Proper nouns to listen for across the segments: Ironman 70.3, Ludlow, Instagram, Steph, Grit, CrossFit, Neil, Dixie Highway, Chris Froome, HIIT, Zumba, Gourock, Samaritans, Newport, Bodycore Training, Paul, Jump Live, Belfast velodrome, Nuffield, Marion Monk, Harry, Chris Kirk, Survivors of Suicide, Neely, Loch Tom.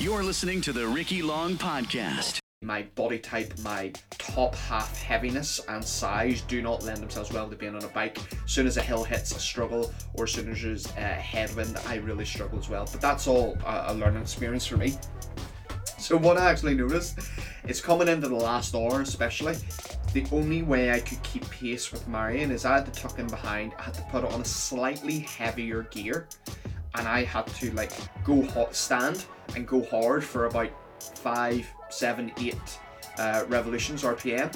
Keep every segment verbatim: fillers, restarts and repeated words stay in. You're listening to The Ricky Long Podcast. My body type, my top half heaviness and size do not lend themselves well to being on a bike. As soon as a hill hits, I struggle, or as soon as there's a headwind, I really struggle as well. But that's all a learning experience for me. So what I actually noticed is coming into the last hour especially, the only way I could keep pace with Marion is I had to tuck in behind, I had to put on a slightly heavier gear, and I had to like go hot stand and go hard for about five, seven, eight uh, revolutions R P M,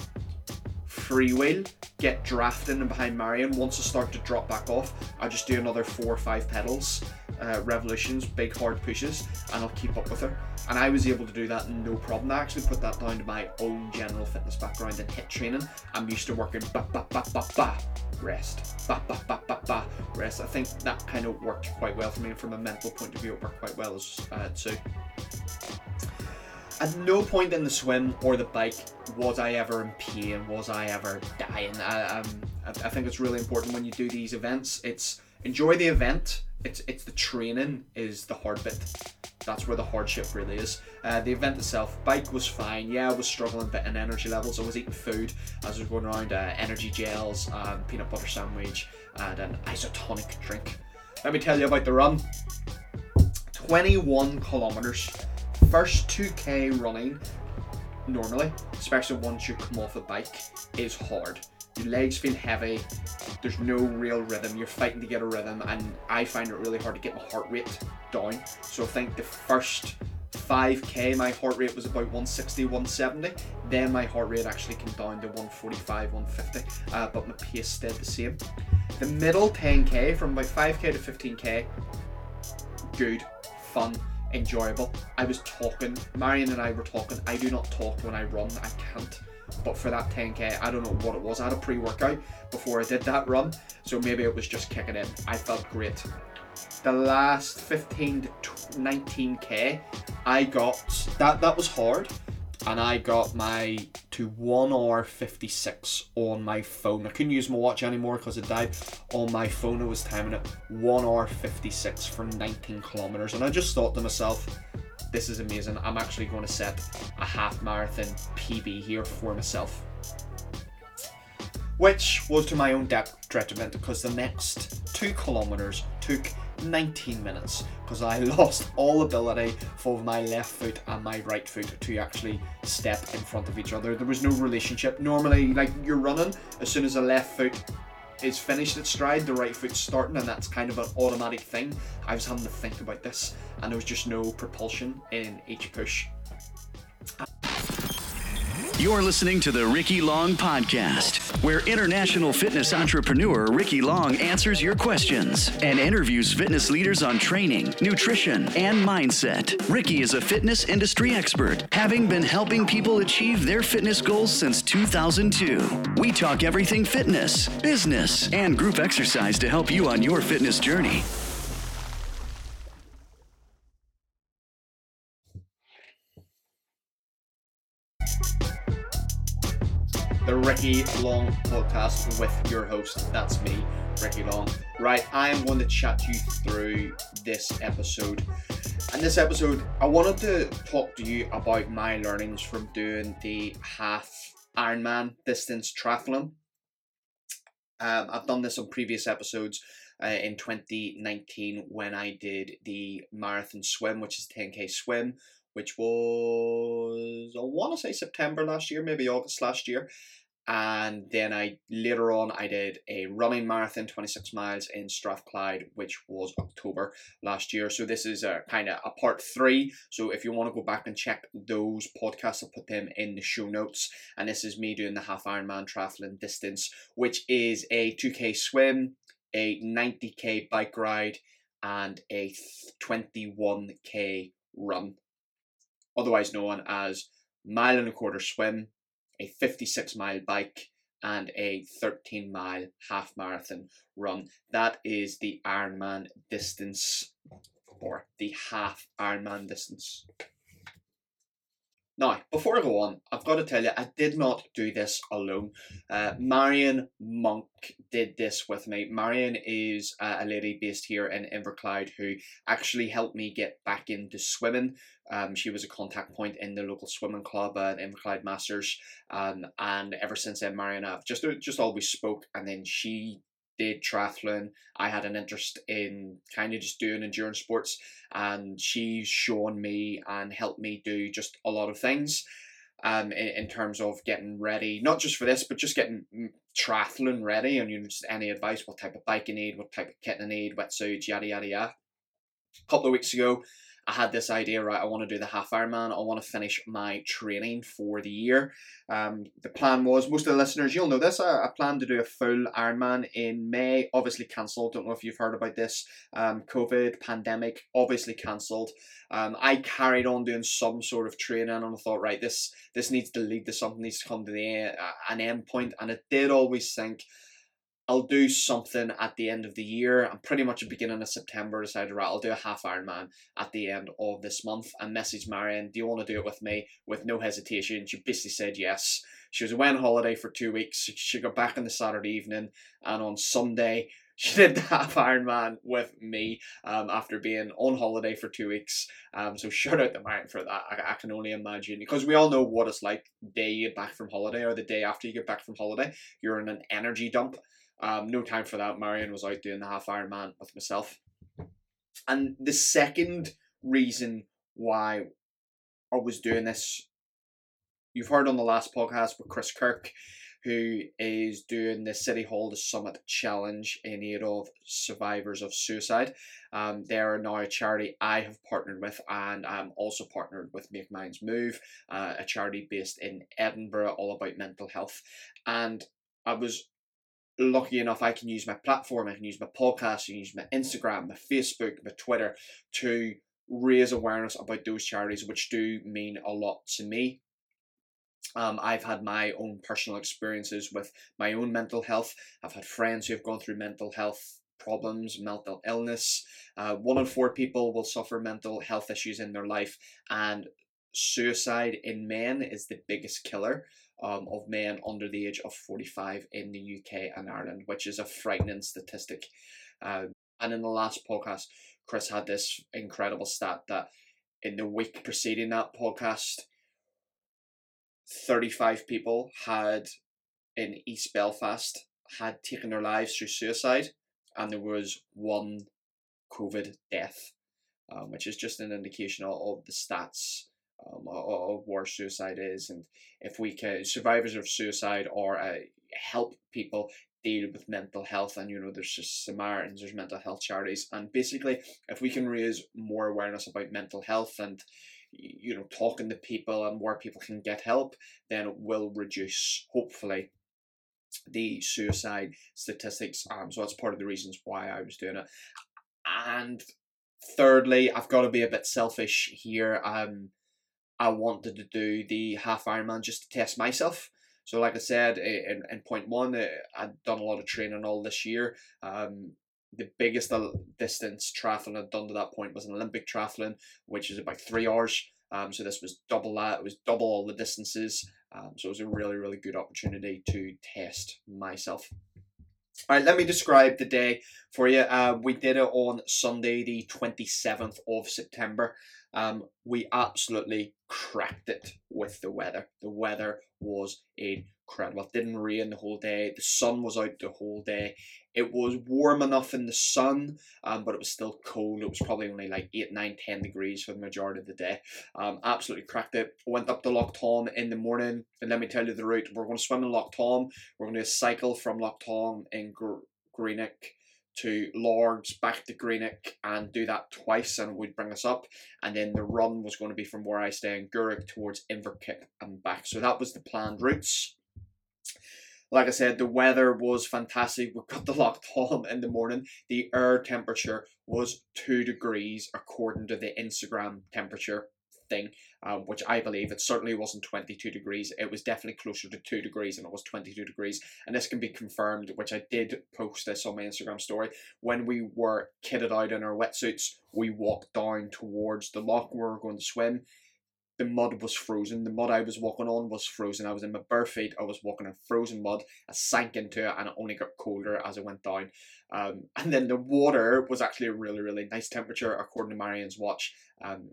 freewheel, get drafting and behind Marion. Once I start to drop back off, I just do another four or five pedals, uh, revolutions, big hard pushes, and I'll keep up with her. And I was able to do that no problem. I actually put that down to my own general fitness background and HIIT training. I'm used to working ba ba ba ba ba rest, ba ba ba ba ba rest. I think that kind of worked quite well for me, and from a mental point of view it worked quite well as uh, too. At no point in the swim or the bike was I ever in pain, was I ever dying. I, um, I think it's really important when you do these events, it's enjoy the event, it's it's the training is the hard bit. That's where the hardship really is. Uh, the event itself, bike was fine. Yeah, I was struggling a bit in energy levels. I was eating food as I was going around, uh, energy gels, um, peanut butter sandwich, and an isotonic drink. Let me tell you about the run. twenty-one kilometers. First two K running, normally, especially once you come off a bike, is hard. Your legs feel heavy, there's no real rhythm, you're fighting to get a rhythm, and I find it really hard to get my heart rate down. So I think the first five K my heart rate was about one sixty, one seventy, then my heart rate actually came down to one forty-five, one fifty, uh, but my pace stayed the same. The middle ten K, from about five K to fifteen K, good, fun, enjoyable. I was talking, Marion and I were talking. I do not talk when I run, I can't. But for that ten K, I don't know what it was. I had a pre-workout before I did that run, so maybe it was just kicking in. I felt great. The last fifteen to nineteen K, I got, that, that was hard, and I got my to one hour fifty-six on my phone. I couldn't use my watch anymore because it died. On my phone I was timing it, one hour fifty-six for nineteen kilometers, and I just thought to myself, this is amazing. I'm actually going to set a half marathon P B here for myself, which was to my own detriment because the next two kilometers took nineteen minutes because I lost all ability for my left foot and my right foot to actually step in front of each other. There was no relationship. Normally, like, you're running, as soon as the left foot is finished its stride, the right foot's starting, and that's kind of an automatic thing. I was having to think about this, and there was just no propulsion in each push. You're listening to the Ricky Long Podcast, where international fitness entrepreneur Ricky Long answers your questions and interviews fitness leaders on training, nutrition, and mindset. Ricky is a fitness industry expert, having been helping people achieve their fitness goals since two thousand two. We talk everything fitness, business, and group exercise to help you on your fitness journey. The Ricky Long Podcast with your host, that's me, Ricky Long. Right, I am going to chat you through this episode. And this episode, I wanted to talk to you about my learnings from doing the half Ironman distance triathlon. Um, I've done this on previous episodes uh, in twenty nineteen when I did the marathon swim, which is ten K swim, which was, I want to say September last year, maybe August last year. And then I later on, I did a running marathon, twenty-six miles in Strathclyde, which was October last year. So this is a kind of a part three. So if you want to go back and check those podcasts, I'll put them in the show notes. And this is me doing the half Ironman triathlon distance, which is a two K swim, a ninety K bike ride, and a twenty-one K run, otherwise known as mile and a quarter swim, a fifty-six mile bike, and a thirteen mile half marathon run. That is the Ironman distance, or the half Ironman distance. Now, before I go on, I've got to tell you, I did not do this alone. Uh, Marion Monk did this with me. Marion is uh, a lady based here in Inverclyde who actually helped me get back into swimming. Um, she was a contact point in the local swimming club, uh, Inverclyde Masters. Um, and ever since then, Marion, I've just, just always spoke, and then she did triathlon. I had an interest in kind of just doing endurance sports, and she's shown me and helped me do just a lot of things um in, in terms of getting ready, not just for this, but just getting triathlon ready, and you know, just any advice, what type of bike you need, what type of kit I need, wetsuits, yada yada yada. A couple of weeks ago I had this idea, right, I want to do the half Ironman. I want to finish my training for the year. Um, the plan was, most of the listeners, you'll know this, I, I planned to do a full Ironman in May, obviously cancelled. Don't know if you've heard about this. Um, COVID, pandemic, obviously cancelled. Um, I carried on doing some sort of training, and I thought, right, this this needs to lead to something, needs to come to the end, an end point. And I did always think, I'll do something at the end of the year. I'm pretty much at the beginning of September decided, right, I'll do a half Ironman at the end of this month. And messaged Marion, do you want to do it with me? With no hesitation, she basically said yes. She was away on holiday for two weeks. She got back on the Saturday evening, and on Sunday she did the half Ironman with me um, after being on holiday for two weeks. Um, so shout out to Marion for that. I, I can only imagine, because we all know what it's like the day you get back from holiday or the day after you get back from holiday. You're in an energy dump. Um, no time for that. Marion was out doing the half Ironman with myself. And the second reason why I was doing this, you've heard on the last podcast with Chris Kirk, who is doing the City Hall To Summit Challenge in aid of Survivors of Suicide. Um, they are now a charity I have partnered with, and I'm also partnered with Make Minds Move, uh, a charity based in Edinburgh, all about mental health. And I was lucky enough, I can use my platform, I can use my podcast, I can use my Instagram, my Facebook, my Twitter to raise awareness about those charities, which do mean a lot to me. Um, I've had my own personal experiences with my own mental health. I've had friends who have gone through mental health problems, mental illness. Uh, one in four people will suffer mental health issues in their life, and suicide in men is the biggest killer Um, of men under the age of forty-five in the U K and Ireland, which is a frightening statistic. Um, and in the last podcast, Chris had this incredible stat that in the week preceding that podcast, thirty-five people had in East Belfast had taken their lives through suicide, and there was one COVID death, um, which is just an indication of, of the stats Um, of where suicide is. And if we can, survivors of suicide or uh, help people deal with mental health, and you know, there's just Samaritans, there's mental health charities, and basically if we can raise more awareness about mental health and, you know, talking to people and where people can get help, then it will reduce, hopefully, the suicide statistics. Um, so that's part of the reasons why I was doing it. And thirdly, I've got to be a bit selfish here. Um, I wanted to do the half Ironman just to test myself. So like I said in, in point one, I'd done a lot of training all this year. Um, the biggest distance triathlon I'd done to that point was an Olympic triathlon, which is about three hours. Um, so this was double that. It was double all the distances. Um, so it was a really, really good opportunity to test myself. All right, let me describe the day for you. Uh, we did it on Sunday, the twenty-seventh of September. Um, we absolutely cracked it with the weather. The weather was incredible. It didn't rain the whole day. The sun was out the whole day. It was warm enough in the sun, um, but it was still cold. It was probably only like eight, nine, ten degrees for the majority of the day. Um, absolutely cracked it. Went up to Loch Tom in the morning, and let me tell you the route. We're going to swim in Loch Tom. We're going to do a cycle from Loch Tom in Gr- Greenock to Largs, back to Greenock, and do that twice, and it would bring us up. And then the run was going to be from where I stay in Gourock towards Inverkip and back. So that was the planned routes. Like I said, the weather was fantastic. We got to Loch Tom in the morning. The air temperature was two degrees according to the Instagram temperature thing, um, which I believe it certainly wasn't twenty-two degrees. It was definitely closer to two degrees than it was twenty-two degrees, and this can be confirmed, which I did post this on my Instagram story. When we were kitted out in our wetsuits, we walked down towards the lock where we were going to swim. the mud was frozen. The mud I was walking on was frozen. I was in my bare feet. I was walking in frozen mud. I sank into it and it only got colder as I went down. Um, and then the water was actually a really, really nice temperature according to Marion's watch. Um,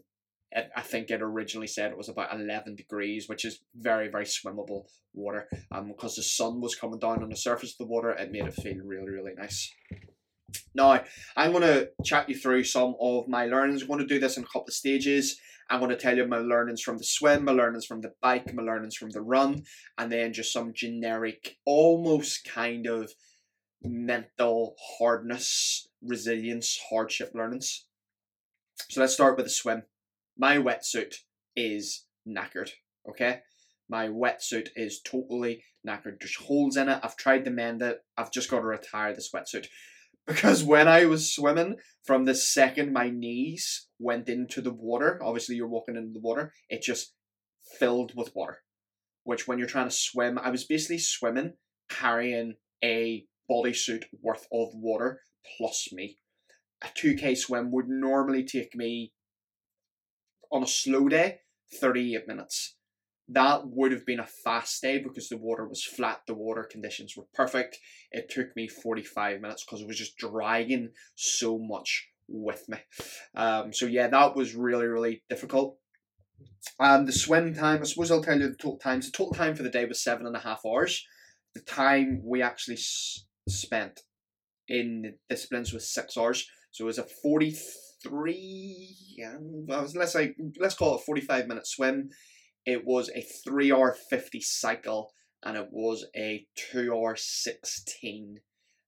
it, I think it originally said it was about eleven degrees, which is very, very swimmable water. Um, because the sun was coming down on the surface of the water, it made it feel really, really nice. Now, I'm going to chat you through some of my learnings. I'm going to do this in a couple of stages. I'm going to tell you my learnings from the swim, my learnings from the bike, my learnings from the run, and then just some generic, almost kind of mental hardness, resilience, hardship learnings. So let's start with the swim. My wetsuit is knackered, okay? My wetsuit is totally knackered. There's holes in it. I've tried to mend it. I've just got to retire this wetsuit. Because when I was swimming, from the second my knees went into the water, obviously you're walking into the water, it just filled with water. Which when you're trying to swim, I was basically swimming carrying a bodysuit worth of water plus me. A two K swim would normally take me, on a slow day, thirty-eight minutes. That would have been a fast day because the water was flat. The water conditions were perfect. It took me forty-five minutes because it was just dragging so much with me. Um, so yeah, that was really, really difficult. Um, the swim time, I suppose I'll tell you the total times. The total time for the day was seven and a half hours. The time we actually s- spent in the disciplines was six hours. So it was a forty-three, yeah, well, let's say, let's call it forty-five minute swim. It was a three hour fifty cycle and it was a two hour sixteen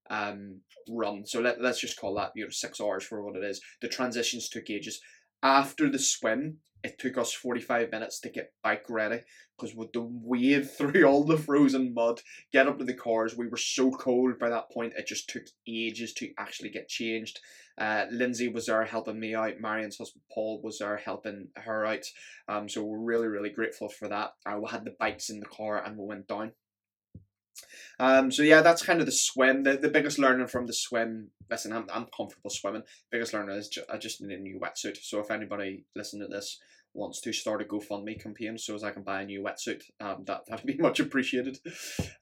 um, run. So let, let's just call that, you know, six hours for what it is. The transitions took ages. After the swim, it took us forty-five minutes to get bike ready because with the wade through all the frozen mud, get up to the cars, we were so cold by that point, it just took ages to actually get changed. Uh, Lindsay was there helping me out. Marion's husband, Paul, was there helping her out. Um, so we're really, really grateful for that. Uh, we had the bikes in the car and we went down. Um, so yeah, that's kind of the swim. The, the biggest learning from the swim, listen, I'm I'm comfortable swimming. Biggest learning is ju- I just need a new wetsuit. So if anybody listening to this wants to start a GoFundMe campaign so as I can buy a new wetsuit, um, that, that'd be much appreciated.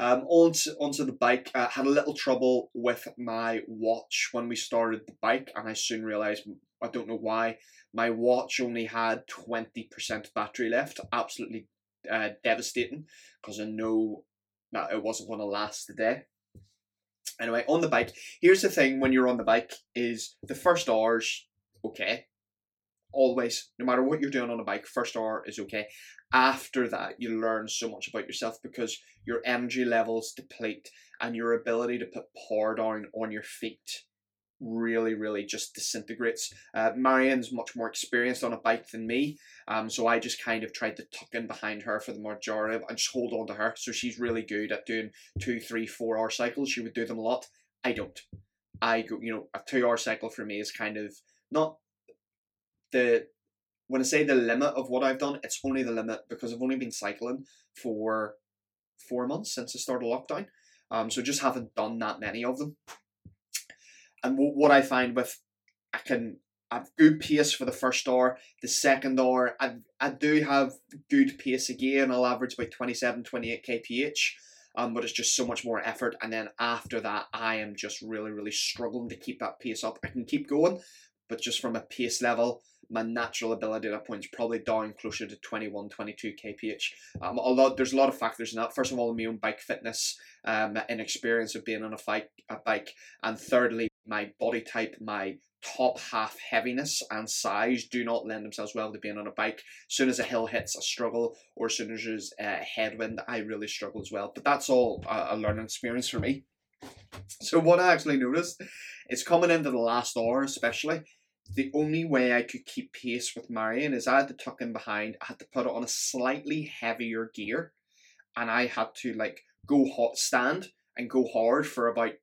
Um, onto, onto the bike, I uh, had a little trouble with my watch when we started the bike and I soon realised, I don't know why, my watch only had twenty percent battery left. Absolutely uh, devastating because I know that it wasn't going to last the day. Anyway, on the bike, here's the thing when you're on the bike is the first hour's okay. Always, no matter what you're doing on a bike, first hour is okay. After that, you learn so much about yourself because your energy levels deplete and your ability to put power down on your feet really, really just disintegrates. Uh, Marion's much more experienced on a bike than me, um, so I just kind of tried to tuck in behind her for the majority of, and just hold on to her. So she's really good at doing two, three, four hour cycles. She would do them a lot. I don't. I go, you know, a two hour cycle for me is kind of not the, when I say the limit of what I've done, it's only the limit because I've only been cycling for four months since the start of lockdown. Um, so just haven't done that many of them. And what I find with, I can have good pace for the first hour, the second hour, I I do have good pace again, I'll average about twenty-seven, twenty-eight k p h, um, but it's just so much more effort. And then after that, I am just really, really struggling to keep that pace up. I can keep going, but just from a pace level, my natural ability at that point is probably down closer to twenty-one, twenty-two k p h. Um, a lot, there's a lot of factors in that. First of all, my own bike fitness, um, inexperience of being on a, fi- a bike, and thirdly, my body type, my top half heaviness and size do not lend themselves well to being on a bike. As soon as a hill hits, I struggle, or as soon as there's a headwind, I really struggle as well. But that's all a learning experience for me. So what I actually noticed is coming into the last hour especially, the only way I could keep pace with Marion is I had to tuck in behind, I had to put it on a slightly heavier gear, and I had to like go hot stand and go hard for about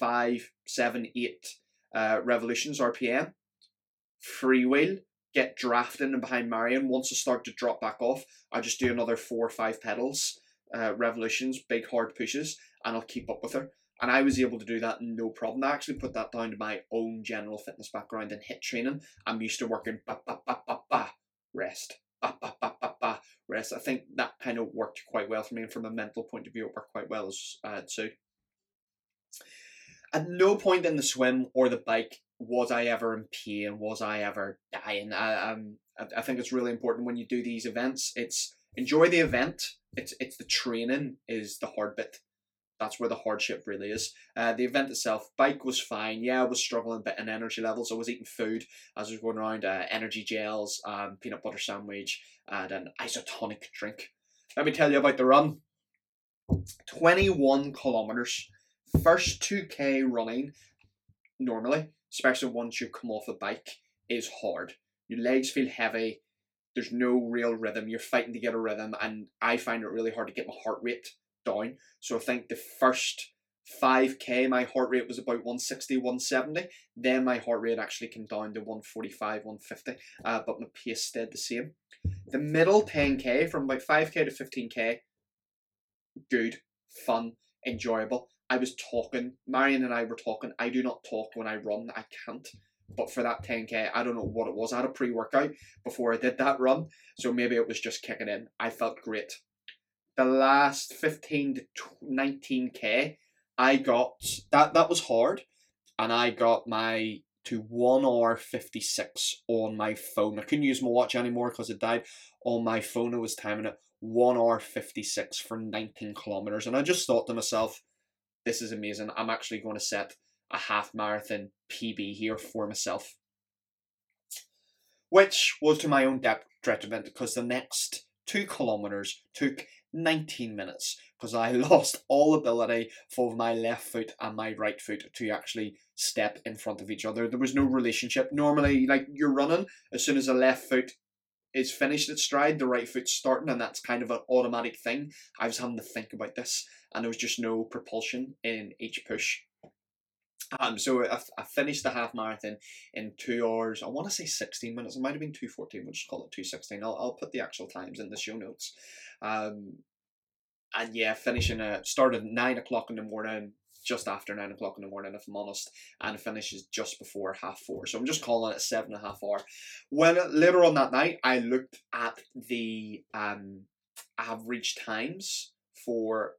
five, seven, eight uh, revolutions R P M, freewheel, get drafting and behind Marion. Once I start to drop back off, I just do another four or five pedals, uh, revolutions, big hard pushes, and I'll keep up with her. And I was able to do that no problem. I actually put that down to my own general fitness background and HIIT training. I'm used to working ba ba ba ba ba rest, ba ba ba ba ba progress. I think that kind of worked quite well for me, and from a mental point of view, it worked quite well as uh, too. At no point in the swim or the bike was I ever in pain, was I ever dying. I, um, I think it's really important when you do these events. It's enjoy the event. It's it's the training is the hard bit. That's where the hardship really is. Uh, the event itself, bike was fine. Yeah, I was struggling a bit in energy levels. I was eating food as I was going around, uh, energy gels, um, peanut butter sandwich, and an isotonic drink. Let me tell you about the run. twenty-one kilometers. First two K running, normally, especially once you come off a bike, is hard. Your legs feel heavy. There's no real rhythm. You're fighting to get a rhythm, and I find it really hard to get my heart rate down. So I think the first five K, my heart rate was about one sixty, one seventy. Then my heart rate actually came down to one forty-five, one fifty, uh, but my pace stayed the same. The middle ten K, from about five K to fifteen K, good, fun, enjoyable. I was talking, Marion and I were talking. I do not talk when I run, I can't. But for that ten K, I don't know what it was. I had a pre-workout before I did that run, so maybe it was just kicking in. I felt great. The last fifteen to nineteen K, I got, that, that was hard, and I got my to one hour fifty-six on my phone. I couldn't use my watch anymore because it died. On my phone, I was timing it one hour fifty-six for nineteen kilometers, and I just thought to myself, this is amazing. I'm actually going to set a half marathon P B here for myself, which was to my own detriment because the next two kilometers took nineteen minutes because I lost all ability for my left foot and my right foot to actually step in front of each other. There was no relationship. Normally, like, you're running, as soon as the left foot is finished its stride, the right foot's starting, and that's kind of an automatic thing. I was having to think about this, and there was just no propulsion in each push. Um, so I, I finished the half marathon in two hours, I want to say sixteen minutes, it might have been two fourteen, we'll just call it two sixteen, I'll, I'll put the actual times in the show notes. Um, and yeah, finishing, a, started at nine o'clock in the morning, just after nine o'clock in the morning if I'm honest, and finishes just before half four, so I'm just calling it seven and a half hour. When later on that night, I looked at the um, average times for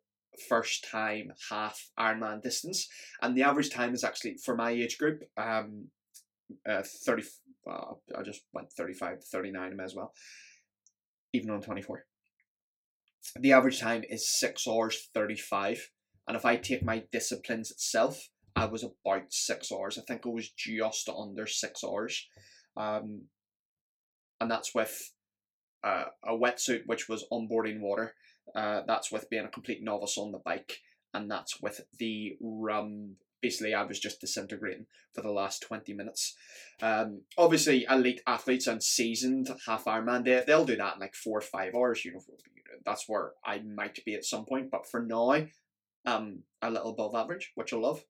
first time half Ironman distance, and the average time is actually for my age group um uh thirty uh, I just went thirty-five to thirty-nine, I may as well, even on twenty-four. The average time is six hours thirty-five, and if I take my disciplines itself, I was about six hours. I think I was just under six hours, um and that's with uh, a wetsuit, which was onboarding water. Uh, that's with being a complete novice on the bike, and that's with the um, basically I was just disintegrating for the last twenty minutes. Um, obviously elite athletes and seasoned half Ironman, they, they'll do that in like four or five hours, you know, that's where I might be at some point, but for now, um, a little above average, which I love.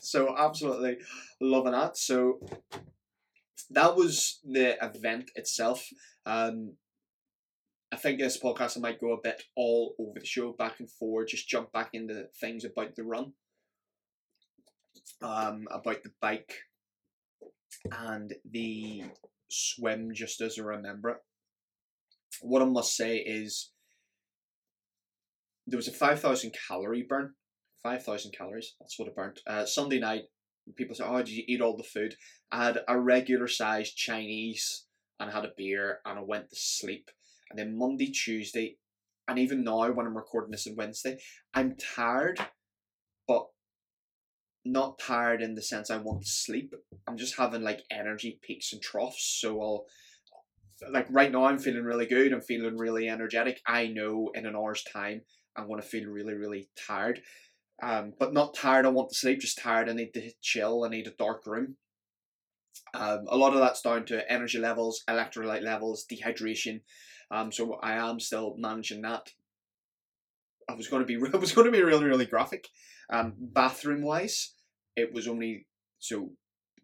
So absolutely loving that. So that was the event itself. Um, I think this podcast, I might go a bit all over the show, back and forth, just jump back into things about the run, um, about the bike and the swim, just as I remember it. What I must say is there was a five thousand calorie burn, five thousand calories, that's what I burnt. Uh, Sunday night, people say, oh, did you eat all the food? I had a regular size Chinese and I had a beer and I went to sleep. And then Monday, Tuesday, and even now when I'm recording this on Wednesday, I'm tired, but not tired in the sense I want to sleep. I'm just having like energy peaks and troughs. So I'll, like right now I'm feeling really good. I'm feeling really energetic. I know in an hour's time, I'm going to feel really, really tired, um, but not tired I want to sleep, just tired I need to chill. I need a dark room. Um, a lot of that's down to energy levels, electrolyte levels, dehydration. Um, so I am still managing that. I was going to be, I was going to be really, really graphic. Um, bathroom wise, it was only, so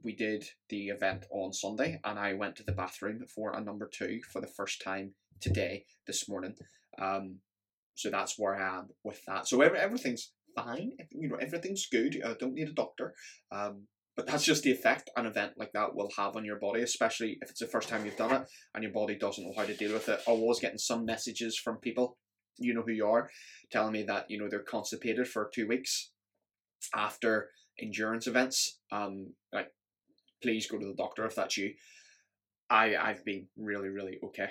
we did the event on Sunday and I went to the bathroom for a number two for the first time today, this morning. Um, so that's where I am with that. So every, everything's fine. You know, everything's good. I don't need a doctor. Um, But that's just the effect an event like that will have on your body, especially if it's the first time you've done it and your body doesn't know how to deal with it. I was getting some messages from people, you know who you are, telling me that, you know, they're constipated for two weeks after endurance events. Um, like, please go to the doctor if that's you. I, I've been really, really okay.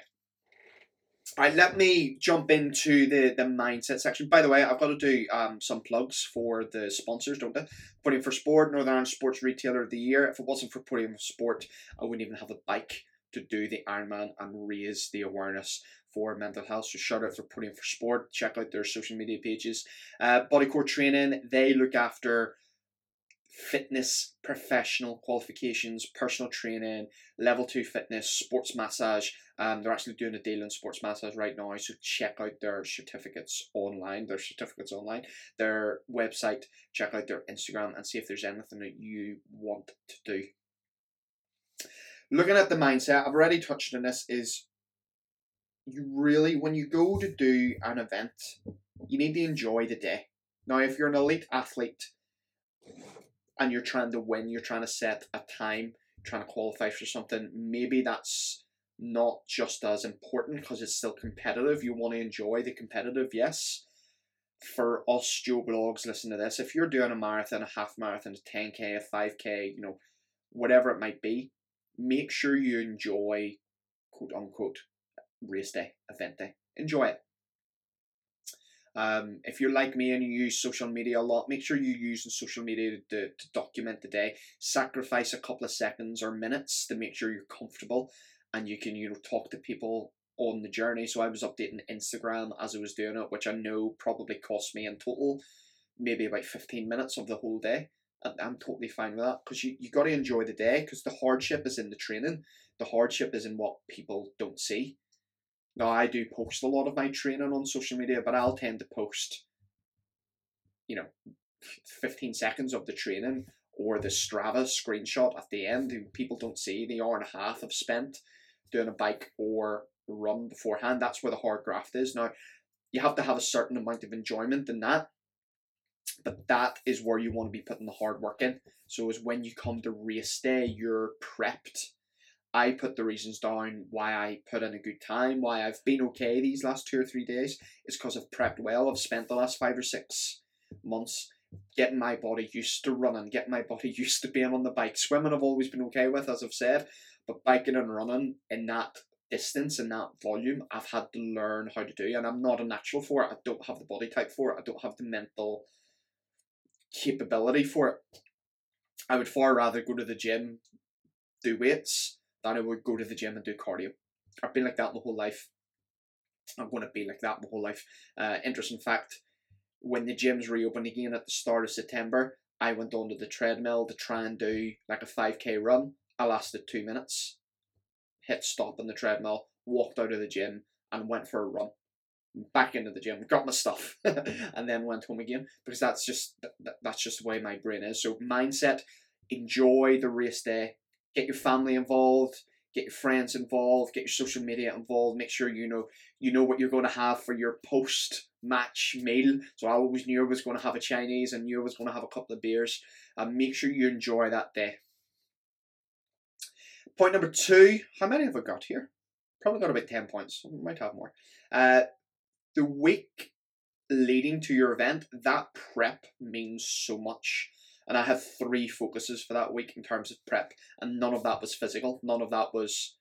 All right, let me jump into the, the mindset section. By the way, I've got to do um some plugs for the sponsors, don't I? Podium four Sport, Northern Ireland Sports Retailer of the Year. If it wasn't for Podium four Sport, I wouldn't even have a bike to do the Ironman and raise the awareness for mental health. So shout out for Podium four Sport. Check out their social media pages. Uh, Bodycore Training, they look after fitness professional qualifications, personal training, level two fitness, sports massage. Um, they're actually doing a deal on sports massage right now, so check out their certificates online. Their certificates online, their website. Check out their Instagram and see if there's anything that you want to do. Looking at the mindset, I've already touched on this. Is you really, when you go to do an event, you need to enjoy the day. Now, if you're an elite athlete and you're trying to win, you're trying to set a time, trying to qualify for something, maybe that's not just as important because it's still competitive. You want to enjoy the competitive, yes. For us Joe Blogs, listen to this. If you're doing a marathon, a half marathon, a ten K, a five K, you know, whatever it might be, make sure you enjoy, quote unquote, race day, event day. Enjoy it. Um, if you're like me and you use social media a lot, make sure you use the social media to, to document the day. Sacrifice a couple of seconds or minutes to make sure you're comfortable and you can, you know, talk to people on the journey. So I was updating Instagram as I was doing it, which I know probably cost me in total maybe about fifteen minutes of the whole day. And I'm totally fine with that because you, you got to enjoy the day, because the hardship is in the training. The hardship is in what people don't see. Now, I do post a lot of my training on social media, but I'll tend to post, you know, fifteen seconds of the training or the Strava screenshot at the end. People don't see the hour and a half I've spent doing a bike or run beforehand. That's where the hard graft is. Now, you have to have a certain amount of enjoyment in that, but that is where you want to be putting the hard work in. So is when you come to race day, you're prepped. I put the reasons down why I put in a good time, why I've been okay these last two or three days. It's because I've prepped well. I've spent the last five or six months getting my body used to running, getting my body used to being on the bike. Swimming I've always been okay with, as I've said, but biking and running in that distance and that volume, I've had to learn how to do, and I'm not a natural for it. I don't have the body type for it. I don't have the mental capability for it. I would far rather go to the gym, do weights, then I would go to the gym and do cardio. I've been like that my whole life. I'm going to be like that my whole life. Uh, interesting fact, when the gyms reopened again at the start of September, I went onto the treadmill to try and do like a five K run. I lasted two minutes, hit stop on the treadmill, walked out of the gym and went for a run. Back into the gym, got my stuff and then went home again, because that's just, that's just the way my brain is. So mindset, enjoy the race day. Get your family involved, get your friends involved, get your social media involved. Make sure you know you know what you're going to have for your post-match meal. So I always knew I was going to have a Chinese and knew I was going to have a couple of beers. And make sure you enjoy that day. Point number two, how many have I got here? Probably got about ten points. Might have more. Uh, the week leading to your event, that prep means so much. And I have three focuses for that week in terms of prep. And none of that was physical. None of that was,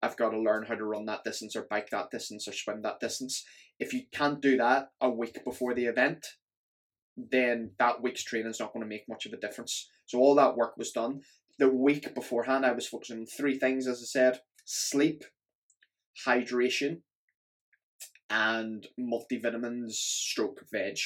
I've got to learn how to run that distance or bike that distance or swim that distance. If you can't do that a week before the event, then that week's training is not going to make much of a difference. So all that work was done. The week beforehand, I was focusing on three things, as I said. Sleep, hydration, and multivitamins stroke veg.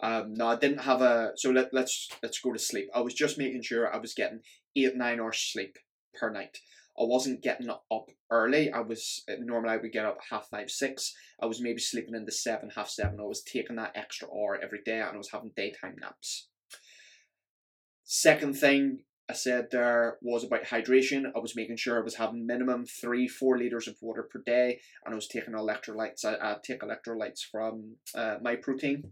Um, no, I didn't have a, so let, let's let's go to sleep. I was just making sure I was getting eight, nine hours sleep per night. I wasn't getting up early. I was, normally I would get up at half five, six. I was maybe sleeping into seven, half seven. I was taking that extra hour every day and I was having daytime naps. Second thing I said there was about hydration. I was making sure I was having minimum three, four litres of water per day. And I was taking electrolytes. I, I take electrolytes from uh, my protein.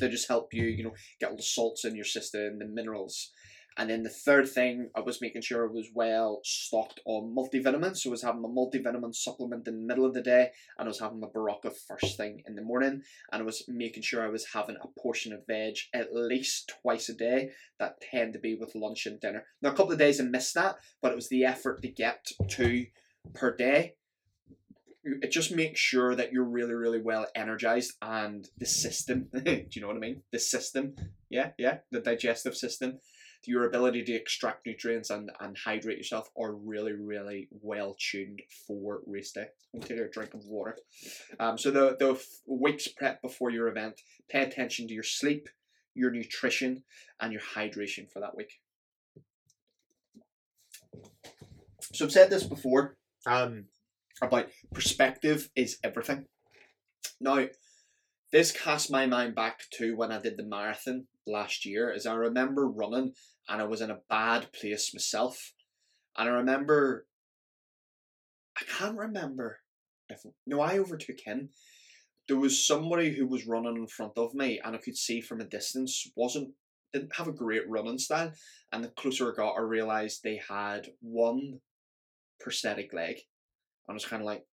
They just help you, you know, get all the salts in your system, the minerals. And then the third thing, I was making sure I was well stocked on multivitamins. So I was having my multivitamin supplement in the middle of the day, and I was having my Barocca first thing in the morning. And I was making sure I was having a portion of veg at least twice a day. That tend to be with lunch and dinner. Now, a couple of days I missed that, but it was the effort to get two per day. It just makes sure that you're really, really well energized, and the system, do you know what I mean? The system, yeah, yeah, the digestive system, your ability to extract nutrients and, and hydrate yourself are really, really well tuned for race day. I'm taking a drink of water. Um, so the, the week's prep before your event, pay attention to your sleep, your nutrition, and your hydration for that week. So I've said this before, um, about perspective is everything. Now, this casts my mind back to when I did the marathon last year, as I remember running and I was in a bad place myself. And I remember, I can't remember if, no, I overtook him. There was somebody who was running in front of me, and I could see from a distance, wasn't, didn't have a great running style. And the closer I got, I realised they had one prosthetic leg. And I was kind of like,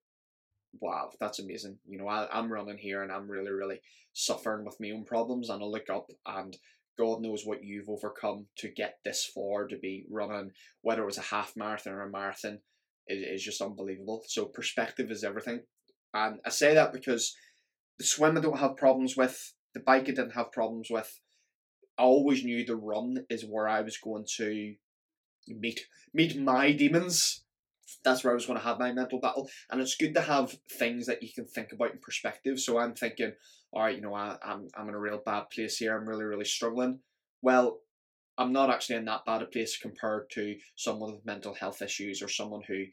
wow, that's amazing. You know, I, I'm running here and I'm really, really suffering with my own problems, and I look up and God knows what you've overcome to get this far, to be running, whether it was a half marathon or a marathon, it is just unbelievable. So perspective is everything. And I say that because the swim I don't have problems with, the bike I didn't have problems with. I always knew the run is where I was going to meet meet my demons. That's where I was going to have my mental battle. And it's good to have things that you can think about in perspective. So I'm thinking, all right, you know, I, I'm I'm in a real bad place here. I'm really, really struggling. Well, I'm not actually in that bad a place compared to someone with mental health issues, or someone who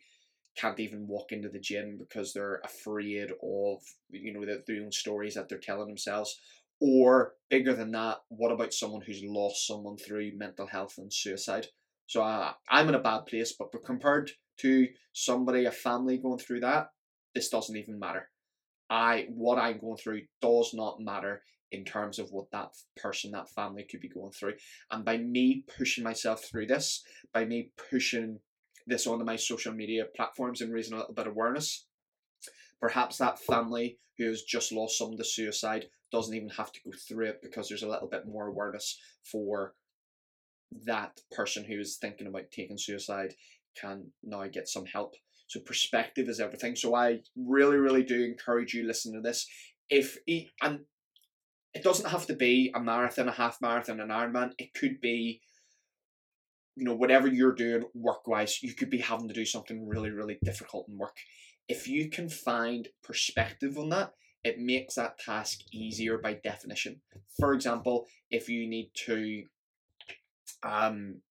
can't even walk into the gym because they're afraid of, you know, their, their own stories that they're telling themselves. Or bigger than that, what about someone who's lost someone through mental health and suicide? So I, I'm in a bad place, but compared to somebody, a family going through that, this doesn't even matter. I, what I'm going through does not matter in terms of what that person, that family could be going through. And by me pushing myself through this, by me pushing this onto my social media platforms and raising a little bit of awareness, perhaps that family who has just lost someone to suicide doesn't even have to go through it, because there's a little bit more awareness for that person who is thinking about taking suicide can now get some help. So perspective is everything. So I really, really do encourage you listening to this. If he, and it doesn't have to be a marathon, a half marathon, an Ironman. It could be, you know, whatever you're doing work-wise, you could be having to do something really, really difficult in work. If you can find perspective on that, it makes that task easier by definition. For example, if you need to, um,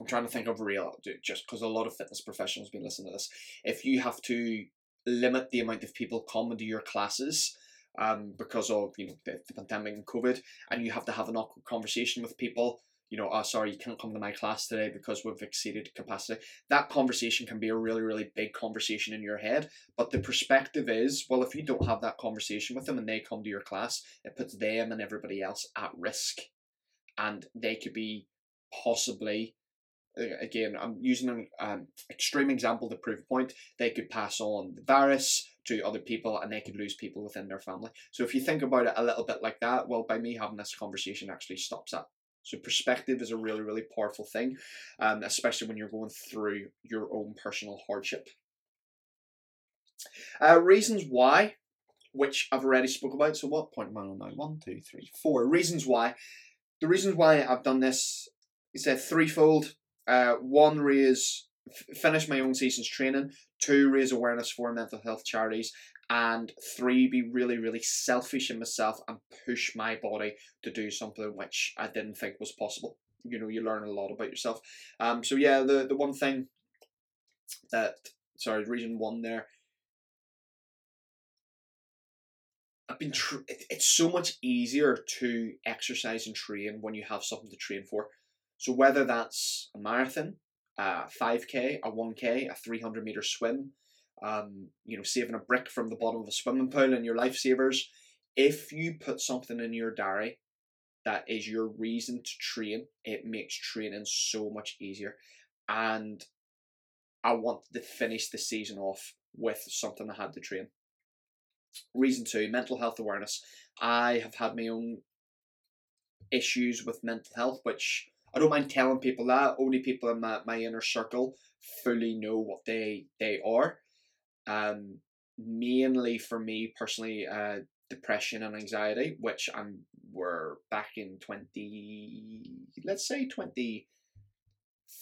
I'm trying to think of real, just because a lot of fitness professionals have been listening to this. If you have to limit the amount of people coming to your classes um, because of, you know, the, the pandemic and COVID, and you have to have an awkward conversation with people, you know, oh, sorry, you can't come to my class today because we've exceeded capacity. That conversation can be a really, really big conversation in your head. But the perspective is, well, if you don't have that conversation with them and they come to your class, it puts them and everybody else at risk. And they could be possibly... Again, I'm using an um, extreme example to prove a point. They could pass on the virus to other people, and they could lose people within their family. So if you think about it a little bit like that, well, by me having this conversation actually stops that. So perspective is a really, really powerful thing, um, especially when you're going through your own personal hardship. Uh, reasons why, which I've already spoke about. So what point am I on now? One, two, three, four. Reasons why. The reasons why I've done this is a threefold. Uh, one, raise, f- finish my own season's training. Two, raise awareness for mental health charities. And three, be really, really selfish in myself and push my body to do something which I didn't think was possible. You know, you learn a lot about yourself. Um, so yeah, the, the one thing that, sorry, reason one there. I've been, tr- it, it's so much easier to exercise and train when you have something to train for. So whether that's a marathon, a five K, a one K, a three hundred meter swim, um, you know, saving a brick from the bottom of a swimming pool and your lifesavers, if you put something in your diary that is your reason to train, it makes training so much easier. And I wanted to finish the season off with something I had to train. Reason two, mental health awareness. I have had my own issues with mental health, which I don't mind telling people that. Only people in my, my inner circle fully know what they, they are. Um, mainly for me personally, uh, depression and anxiety, which I'm were back in twenty, let's say twenty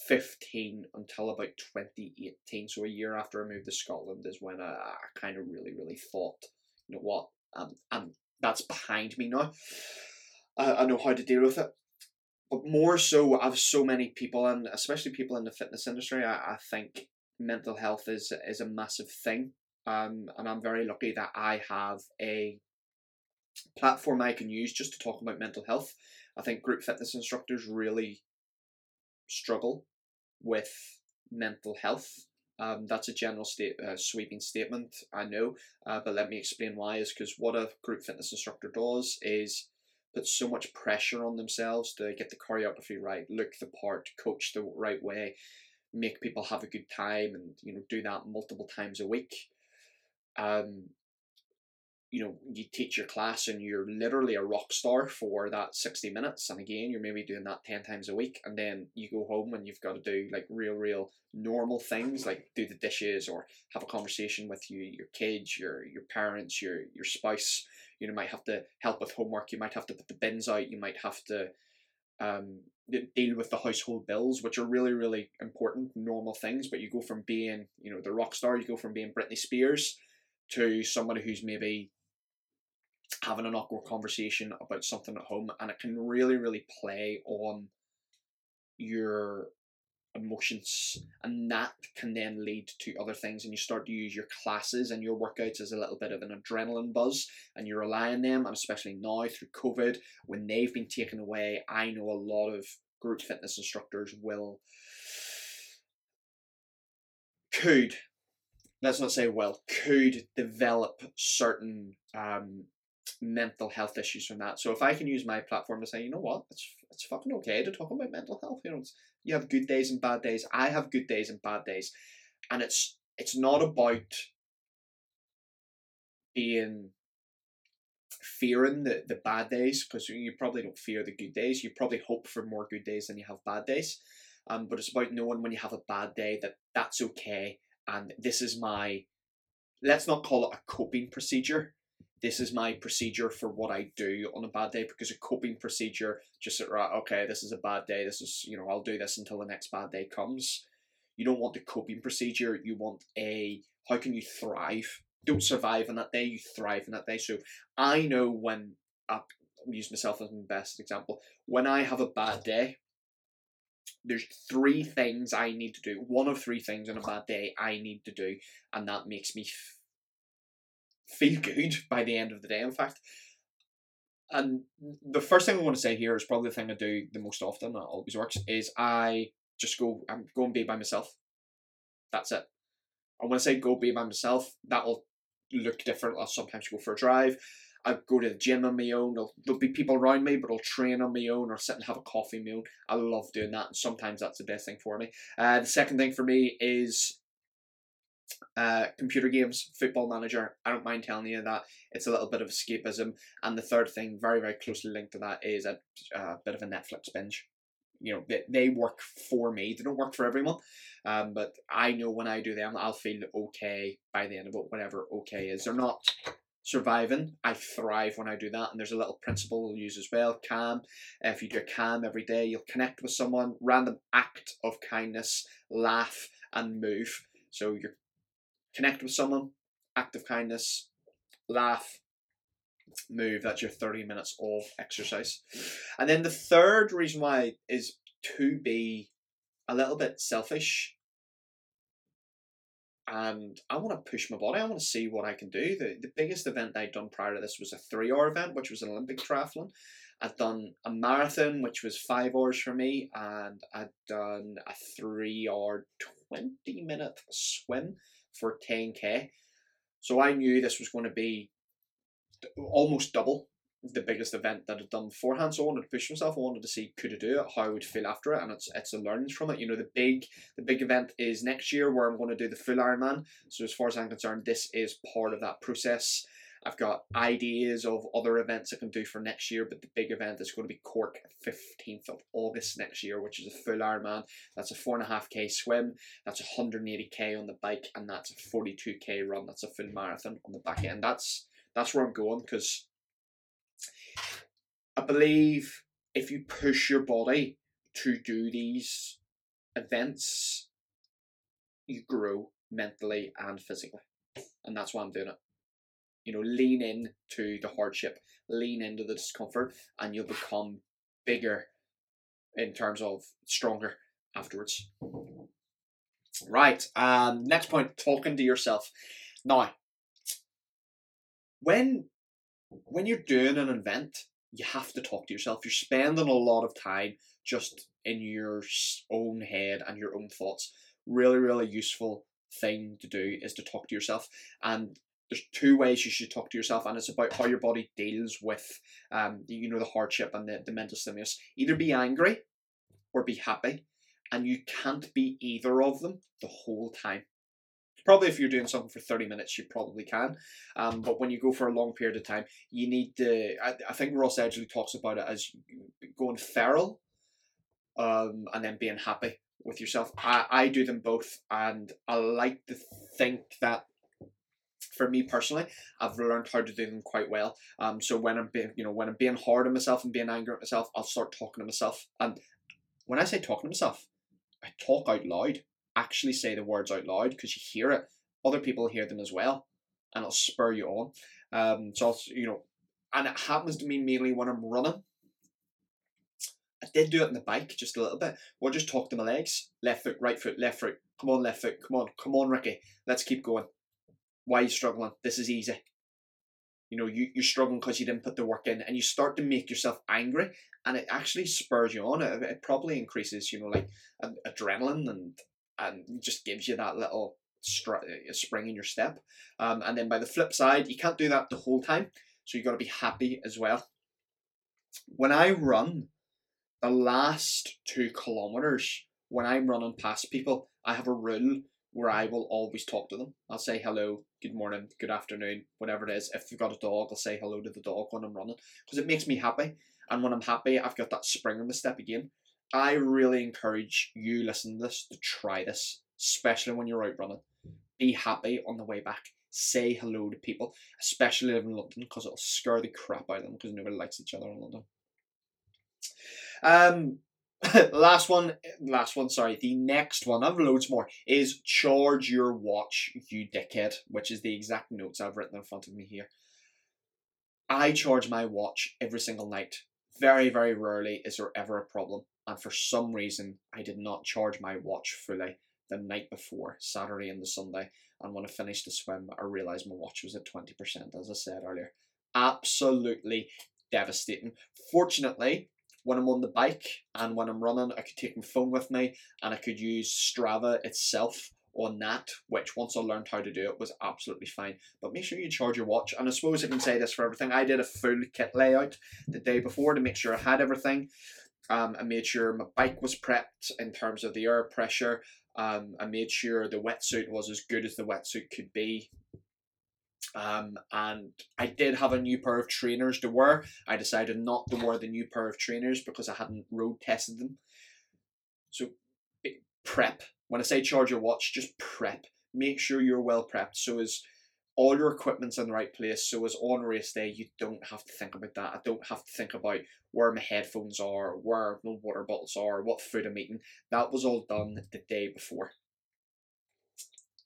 fifteen until about twenty eighteen. So a year after I moved to Scotland is when I, I kind of really, really thought, you know what, um, um, that's behind me now. I, I know how to deal with it. But more so, I have so many people, and especially people in the fitness industry, I, I think mental health is is a massive thing. Um, and I'm very lucky that I have a platform I can use just to talk about mental health. I think group fitness instructors really struggle with mental health. Um, that's a general state, uh, sweeping statement, I know, uh, but let me explain why. Is because what a group fitness instructor does is put so much pressure on themselves to get the choreography right, look the part, coach the right way, make people have a good time, and you know, do that multiple times a week. Um, you know, you teach your class and you're literally a rock star for that sixty minutes. And again, you're maybe doing that ten times a week. And then you go home and you've got to do like real, real normal things like do the dishes or have a conversation with you, your kids, your, your parents, your, your spouse. You know, might have to help with homework. You might have to put the bins out. You might have to um, deal with the household bills, which are really, really important, normal things. But you go from being, you know, the rock star, you go from being Britney Spears to somebody who's maybe having an awkward conversation about something at home, and it can really, really play on your emotions, and that can then lead to other things, and you start to use your classes and your workouts as a little bit of an adrenaline buzz, and you rely on them. And especially now through COVID, when they've been taken away, I know a lot of group fitness instructors will, could, let's not say will, could develop certain um, mental health issues from that. So if I can use my platform to say, you know what, it's it's fucking okay to talk about mental health. You know, it's, you have good days and bad days. I have good days and bad days, and it's it's not about being fearing the, the bad days, because you probably don't fear the good days. You probably hope for more good days than you have bad days. Um, but it's about knowing when you have a bad day that that's okay. And this is my, let's not call it a coping procedure. This is my procedure for what I do on a bad day, because a coping procedure just right, okay, this is a bad day. This is, you know, I'll do this until the next bad day comes. You don't want a coping procedure. You want a, how can you thrive? Don't survive on that day. You thrive on that day. So I know when, I'll use myself as my best example. When I have a bad day, there's three things I need to do. One of three things on a bad day I need to do, and that makes me f- feel good by the end of the day, in fact. And the first thing I want to say here is probably the thing I do the most often, that always works, is I just go, I'm going to be by myself. That's it. And when I say go be by myself, that'll look different. I'll sometimes go for a drive. I go to the gym on my own. There'll, there'll be people around me, but I'll train on my own or sit and have a coffee on my own. I love doing that, and sometimes that's the best thing for me. Uh, the second thing for me is uh, computer games, Football Manager. I don't mind telling you that. It's a little bit of escapism. And the third thing, very, very closely linked to that, is a uh, bit of a Netflix binge. You know, they, they work for me. They don't work for everyone. Um, but I know when I do them, I'll feel okay by the end of it, whatever okay is. They're not surviving. I thrive when I do that. And there's a little principle we'll use as well, calm. If you do calm every day, you'll connect with someone, random act of kindness, laugh and move. So you connect with someone, act of kindness, laugh, move. That's your thirty minutes of exercise. And then the third reason why is to be a little bit selfish. And I want to push my body. I want to see what I can do. The, the biggest event I'd done prior to this was a three-hour event, which was an Olympic triathlon. I'd done a marathon, which was five hours for me. And I'd done a three-hour, twenty-minute swim for ten K. So I knew this was going to be almost double the biggest event that I've done beforehand. So I wanted to push myself. I wanted to see, could I do it? How I would feel after it? And it's it's a learning from it. You know, the big the big event is next year where I'm going to do the full Ironman. So as far as I'm concerned, this is part of that process. I've got ideas of other events I can do for next year, but the big event is going to be Cork, fifteenth of August next year, which is a full Ironman. That's a four point five k swim, that's one hundred eighty k on the bike, and that's a forty-two k run. That's a full marathon on the back end. That's, that's where I'm going, because I believe if you push your body to do these events, you grow mentally and physically. And that's why I'm doing it. You know, lean in to the hardship, lean into the discomfort, and you'll become bigger in terms of stronger afterwards. Right. Um, next point, talking to yourself. Now, when when you're doing an event, you have to talk to yourself. You're spending a lot of time just in your own head and your own thoughts. Really, really useful thing to do is to talk to yourself. And there's two ways you should talk to yourself, and it's about how your body deals with, um, you know, the hardship and the, the mental stimulus. Either be angry or be happy, and you can't be either of them the whole time. Probably if you're doing something for thirty minutes, you probably can, um, but when you go for a long period of time, you need to, I, I think Ross Edgley talks about it as going feral um, and then being happy with yourself. I, I do them both, and I like to think that, for me personally, I've learned how to do them quite well. Um, so when I'm being, you know, when I'm being hard on myself and being angry at myself, I'll start talking to myself. And when I say talking to myself, I talk out loud. Actually say the words out loud, because you hear it. Other people hear them as well, and it'll spur you on. Um, so I'll, you know, and it happens to me mainly when I'm running. I did do it on the bike just a little bit. We'll just talk to my legs. Left foot, right foot, left foot. Come on, left foot. Come on, come on, Ricky. Let's keep going. Why are you struggling? This is easy. You know, you, you're struggling because you didn't put the work in, and you start to make yourself angry, and it actually spurs you on. It, it probably increases, you know, like an adrenaline, and and just gives you that little stri- spring in your step. Um, and then by the flip side, you can't do that the whole time, so you've got to be happy as well. When I run the last two kilometers, when I'm running past people, I have a rule where I will always talk to them. I'll say hello, good morning, good afternoon, whatever it is. If you've got a dog, I'll say hello to the dog when I'm running, because it makes me happy. And when I'm happy, I've got that spring in my step again. I really encourage you listening to this to try this, especially when you're out running. Be happy on the way back. Say hello to people, especially in London, because it'll scare the crap out of them, because nobody likes each other in London. Um... last one last one sorry the next one, I have loads more, is charge your watch, you dickhead, which is the exact notes I've written in front of me here. I charge my watch every single night. Very, very rarely is there ever a problem, and for some reason I did not charge my watch fully the night before, Saturday and the Sunday, and when I finished the swim, I realised my watch was at twenty percent, as I said earlier. Absolutely devastating. Fortunately, when I'm on the bike and when I'm running, I could take my phone with me, and I could use Strava itself on that, which once I learned how to do it was absolutely fine. But make sure you charge your watch. And I suppose I can say this for everything. I did a full kit layout the day before to make sure I had everything. Um, I made sure my bike was prepped in terms of the air pressure. Um, I made sure the wetsuit was as good as the wetsuit could be. Um, and I did have a new pair of trainers to wear. I decided not to wear the new pair of trainers because I hadn't road tested them. So prep. When I say charge your watch, just prep. Make sure you're well prepped. So as all your equipment's in the right place. So as on race day, you don't have to think about that. I don't have to think about where my headphones are, where my water bottles are, what food I'm eating. That was all done the day before.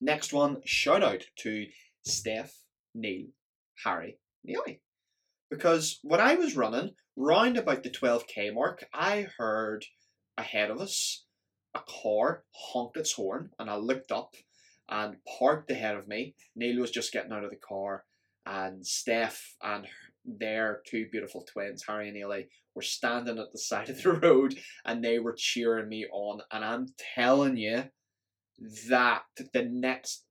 Next one, shout out to Steph, Neil, Harry, Neely. Because when I was running, round about the twelve k mark, I heard ahead of us a car honked its horn, and I looked up, and parked ahead of me. Neil was just getting out of the car, and Steph and their two beautiful twins, Harry and Neely, were standing at the side of the road, and they were cheering me on. And I'm telling you that the next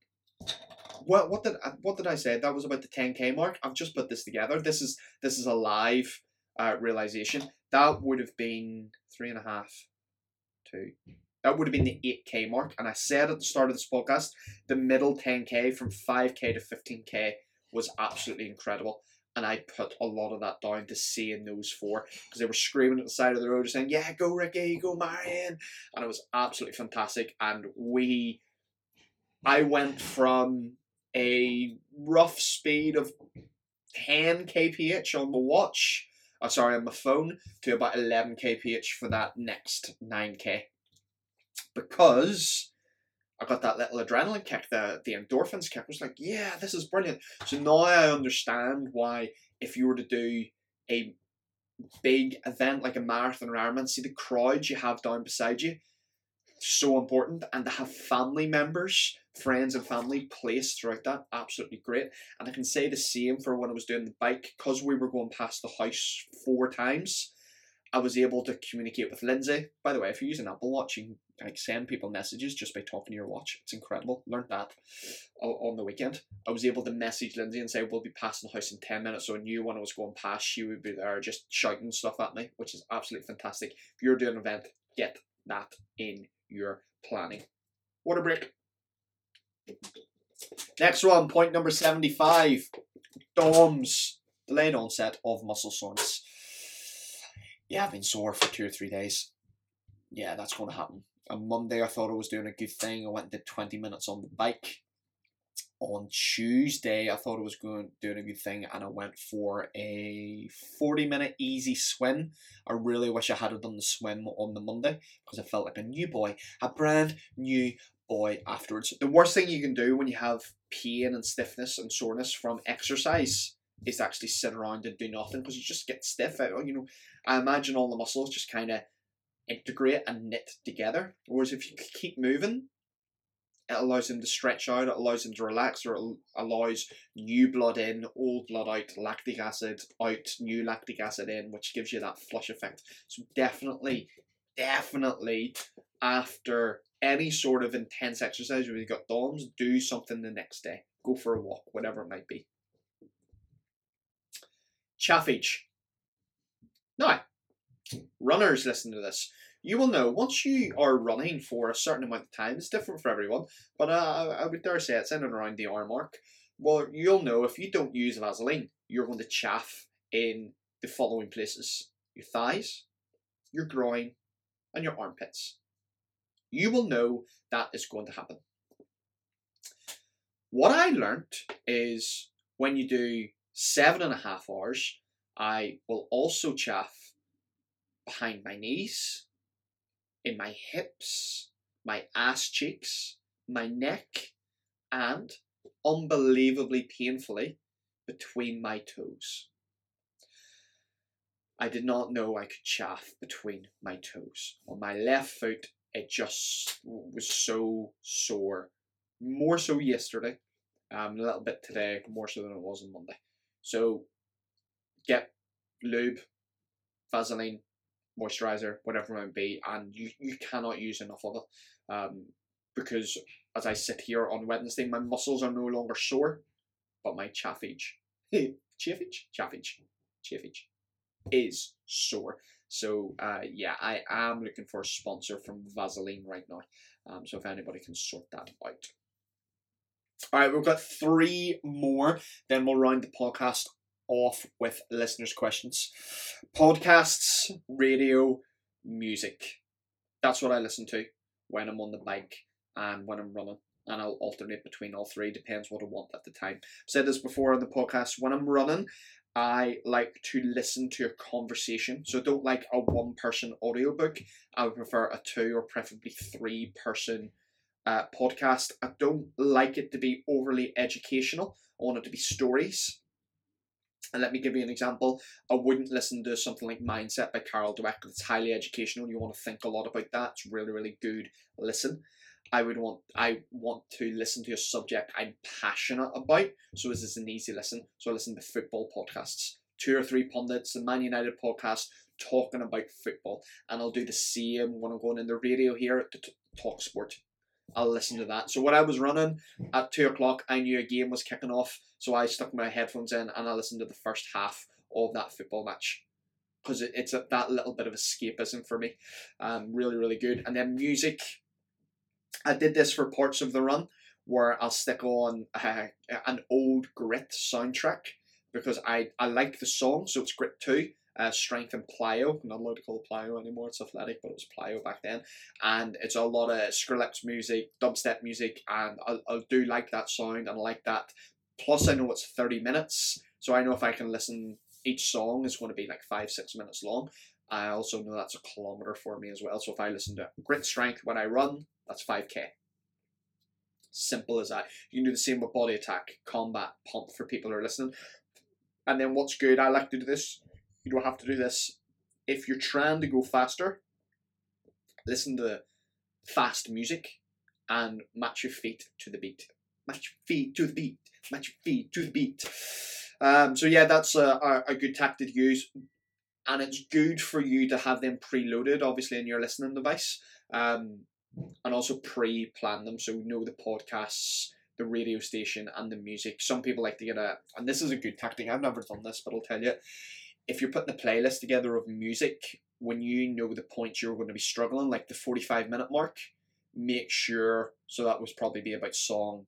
Well, what did what did I say? That was about the ten K mark. I've just put this together. This is this is a live uh, realization. That would have been three and a half, two. That would have been the eight K mark. And I said at the start of this podcast, the middle ten K from five K to fifteen K was absolutely incredible. And I put a lot of that down to seeing those four, because they were screaming at the side of the road saying, yeah, go Ricky, go Marion. And it was absolutely fantastic. And we, I went from a rough speed of ten K P H on the watch, oh, sorry, on my phone, to about eleven K P H for that next nine K. Because I got that little adrenaline kick, the, the endorphins kick. I was like, yeah, this is brilliant. So now I understand why, if you were to do a big event like a marathon or Ironman, see the crowd you have down beside you, so important. And to have family members, friends and family placed throughout that, absolutely great. And I can say the same for when I was doing the bike, because we were going past the house four times. I was able to communicate with Lindsay. By the way, if you use an Apple Watch, you can like send people messages just by talking to your watch. It's incredible. Learned that on the weekend. I was able to message Lindsay and say, we'll be passing the house in ten minutes. So I knew when I was going past, she would be there just shouting stuff at me, which is absolutely fantastic. If you're doing an event, get that in your planning. Water break. Next one, point number seventy-five. DOMS. Delayed onset of muscle soreness. Yeah, I've been sore for two or three days. Yeah, that's going to happen. On Monday, I thought I was doing a good thing. I went and did twenty minutes on the bike. On Tuesday, I thought I was going doing a good thing, and I went for a forty-minute easy swim. I really wish I had done the swim on the Monday, because I felt like a new boy, a brand new boy afterwards. The worst thing you can do when you have pain and stiffness and soreness from exercise is to actually sit around and do nothing, because you just get stiff. You know, I imagine all the muscles just kind of integrate and knit together. Whereas if you keep moving, it allows them to stretch out, it allows them to relax, or it allows new blood in, old blood out, lactic acid out, new lactic acid in, which gives you that flush effect. So definitely, definitely after any sort of intense exercise where you've got DOMS, do something the next day. Go for a walk, whatever it might be. Chaffage. Now, runners listen to this. You will know, once you are running for a certain amount of time, it's different for everyone, but uh, I would dare say it's in and around the hour mark. Well, you'll know if you don't use Vaseline, you're going to chafe in the following places. Your thighs, your groin, and your armpits. You will know that is going to happen. What I learned is when you do seven and a half hours, I will also chafe behind my knees, in my hips, my ass cheeks, my neck, and unbelievably painfully between my toes. I did not know I could chafe between my toes. On my left foot, it just was so sore. More so yesterday, um, a little bit today, more so than it was on Monday. So get lube, Vaseline, moisturizer, whatever it might be, and you, you cannot use enough of it. Um, because as I sit here on Wednesday, my muscles are no longer sore, but my chaffage, chaffage, chaffage, chaffage is sore. So uh, yeah, I am looking for a sponsor from Vaseline right now. Um, so if anybody can sort that out. All right, we've got three more, then we'll round the podcast off with listeners' questions. Podcasts, radio, music. That's what I listen to when I'm on the bike and when I'm running. And I'll alternate between all three, depends what I want at the time. I've said this before on the podcast, when I'm running, I like to listen to a conversation. So I don't like a one-person audiobook. I would prefer a two or preferably three-person Uh, podcast. I don't like it to be overly educational. I want it to be stories. And let me give you an example. I wouldn't listen to something like Mindset by Carol Dweck. It's highly educational. You want to think a lot about that. It's really, really good. Listen. I would want, I want to listen to a subject I'm passionate about. So this is an easy listen. So I listen to football podcasts. Two or three pundits, the Man United podcast talking about football. And I'll do the same when I'm going in the radio here at the t- Talk Sport. I'll listen to that. So when I was running at two o'clock, I knew a game was kicking off. So I stuck my headphones in and I listened to the first half of that football match. Because it, it's a, that little bit of escapism for me. Um, really, really good. And then music. I did this for parts of the run where I'll stick on uh, an old Grit soundtrack because I, I like the song. So it's Grit two. Uh, strength and plyo. I'm not allowed to call it plyo anymore, it's athletic, but it was plyo back then. And it's a lot of Skrillex music, dubstep music, and I, I do like that sound and I like that. Plus I know it's thirty minutes, so I know if I can listen, each song is going to be like five, six minutes long. I also know that's a kilometre for me as well, so if I listen to Grit Strength when I run, that's five K. Simple as that. You can do the same with Body Attack, Combat, Pump for people who are listening. And then what's good, I like to do this. You don't have to do this. If you're trying to go faster, listen to fast music and match your feet to the beat. Match your feet to the beat. Match your feet to the beat. Um, so yeah, that's a, a good tactic to use. And it's good for you to have them preloaded, obviously, in your listening device. Um, and also pre-plan them. So know the podcasts, the radio station, and the music. Some people like to get a... And this is a good tactic. I've never done this, but I'll tell you. If you're putting a playlist together of music, when you know the points you're going to be struggling, like the forty-five minute mark, make sure, so that was probably be about song,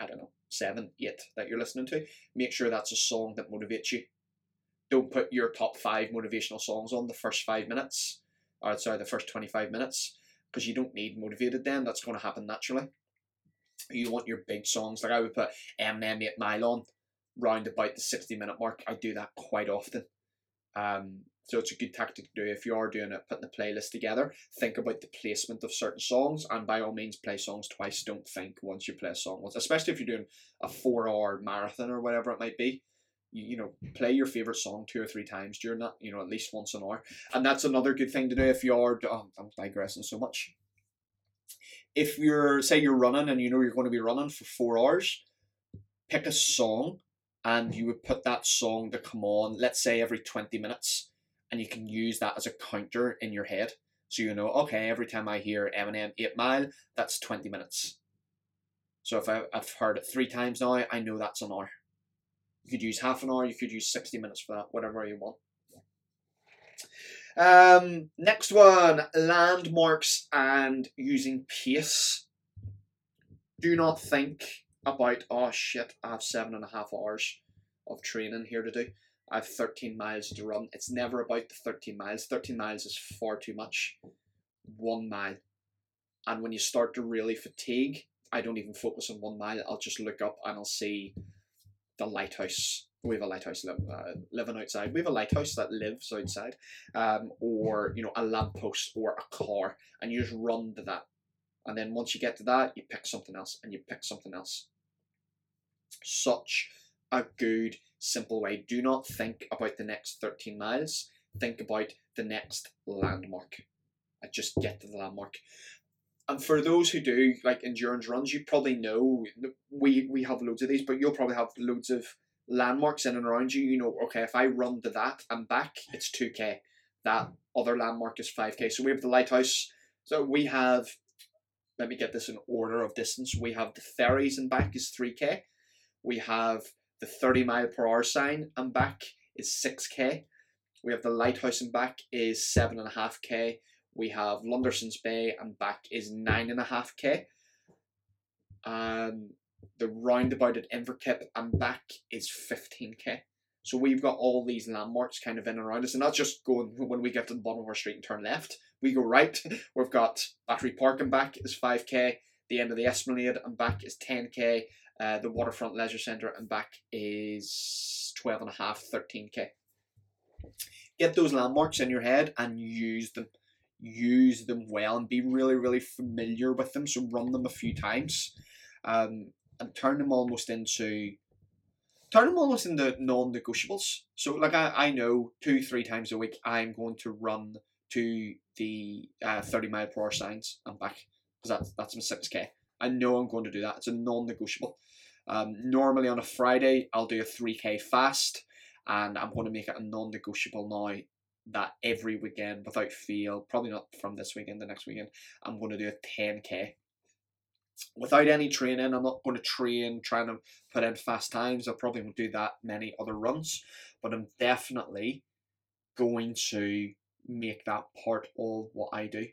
I don't know, seven, eight that you're listening to. Make sure that's a song that motivates you. Don't put your top five motivational songs on the first five minutes, or sorry, the first twenty-five minutes, because you don't need motivated then. That's going to happen naturally. You want your big songs. Like I would put Eminem eight mile on round about the sixty minute mark. I do that quite often. Um, so it's a good tactic to do if you are doing it, putting the playlist together. Think about the placement of certain songs, and by all means play songs twice. Don't think once you play a song once, especially if you're doing a four hour marathon or whatever it might be. You, you know, play your favorite song two or three times during that, you know, at least once an hour. And that's another good thing to do if you are, oh, I'm digressing so much. If you're, say you're running and you know you're going to be running for four hours, pick a song. And you would put that song to come on, let's say every twenty minutes, and you can use that as a counter in your head. So you know, okay, every time I hear Eminem eight mile, that's twenty minutes. So if I, I've heard it three times now, I know that's an hour. You could use half an hour, you could use sixty minutes for that, whatever you want. Um, next one, landmarks and using pace. Do not think about, oh shit, I have seven and a half hours of training here to do. I have thirteen miles to run. It's never about the thirteen miles. thirteen miles is far too much. One mile. And when you start to really fatigue, I don't even focus on one mile. I'll just look up and I'll see the lighthouse. We have a lighthouse li- uh, living outside. We have a lighthouse that lives outside. Um, or, you know, a lamppost or a car. And you just run to that. And then once you get to that, you pick something else and you pick something else. Such a good, simple way. Do not think about the next thirteen miles. Think about the next landmark. I just get to the landmark. And for those who do like endurance runs, you probably know we we have loads of these, but you'll probably have loads of landmarks in and around you. You know, okay, if I run to that and back, it's two K. That other landmark is five K. So we have the lighthouse. So we have, let me get this in order of distance. We have the ferries and back is three K. We have the thirty mile per hour sign and back is six K. We have the lighthouse and back is seven point five K. We have Lunderson's Bay and back is nine point five K. Um, the roundabout at Inverkip and back is fifteen K. So we've got all these landmarks kind of in and around us. And that's just going when we get to the bottom of our street and turn left. We go right. We've got Battery Park and back is five K. The end of the Esplanade and back is ten K. Uh, the Waterfront Leisure Centre and back is twelve and a half, thirteen K. Get those landmarks in your head and use them. Use them well and be really, really familiar with them. So run them a few times um, and turn them almost into turn them almost into non-negotiables. So like I, I know two, three times a week I'm going to run to the uh, thirty mile per hour signs and back because that's, that's my six K. I know I'm going to do that. It's a non-negotiable. Um, normally on a Friday, I'll do a three K fast, and I'm going to make it a non-negotiable now that every weekend without fail, probably not from this weekend, the next weekend, I'm going to do a ten K. without any training, I'm not going to train, trying to put in fast times. I probably won't do that many other runs, but I'm definitely going to make that part of what I do.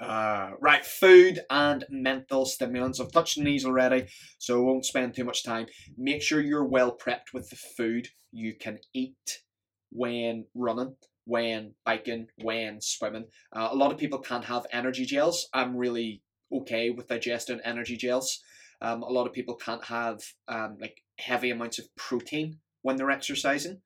Uh, right, food and mental stimulants. I've touched on these already, so I won't spend too much time. Make sure you're well prepped with the food you can eat when running, when biking, when swimming. Uh, a lot of people can't have energy gels. I'm really okay with digesting energy gels. Um, a lot of people can't have um, like heavy amounts of protein when they're exercising,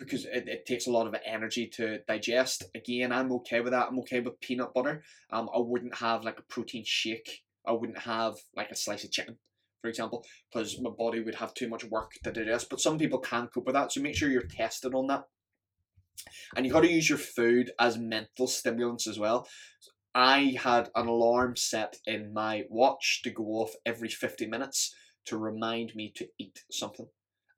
because it, it takes a lot of energy to digest. Again, I'm okay with that. I'm okay with peanut butter. Um, I wouldn't have like a protein shake. I wouldn't have like a slice of chicken, for example, because my body would have too much work to digest. But some people can cope with that, so make sure you're tested on that. And you've got to use your food as mental stimulants as well. I had an alarm set in my watch to go off every fifty minutes to remind me to eat something.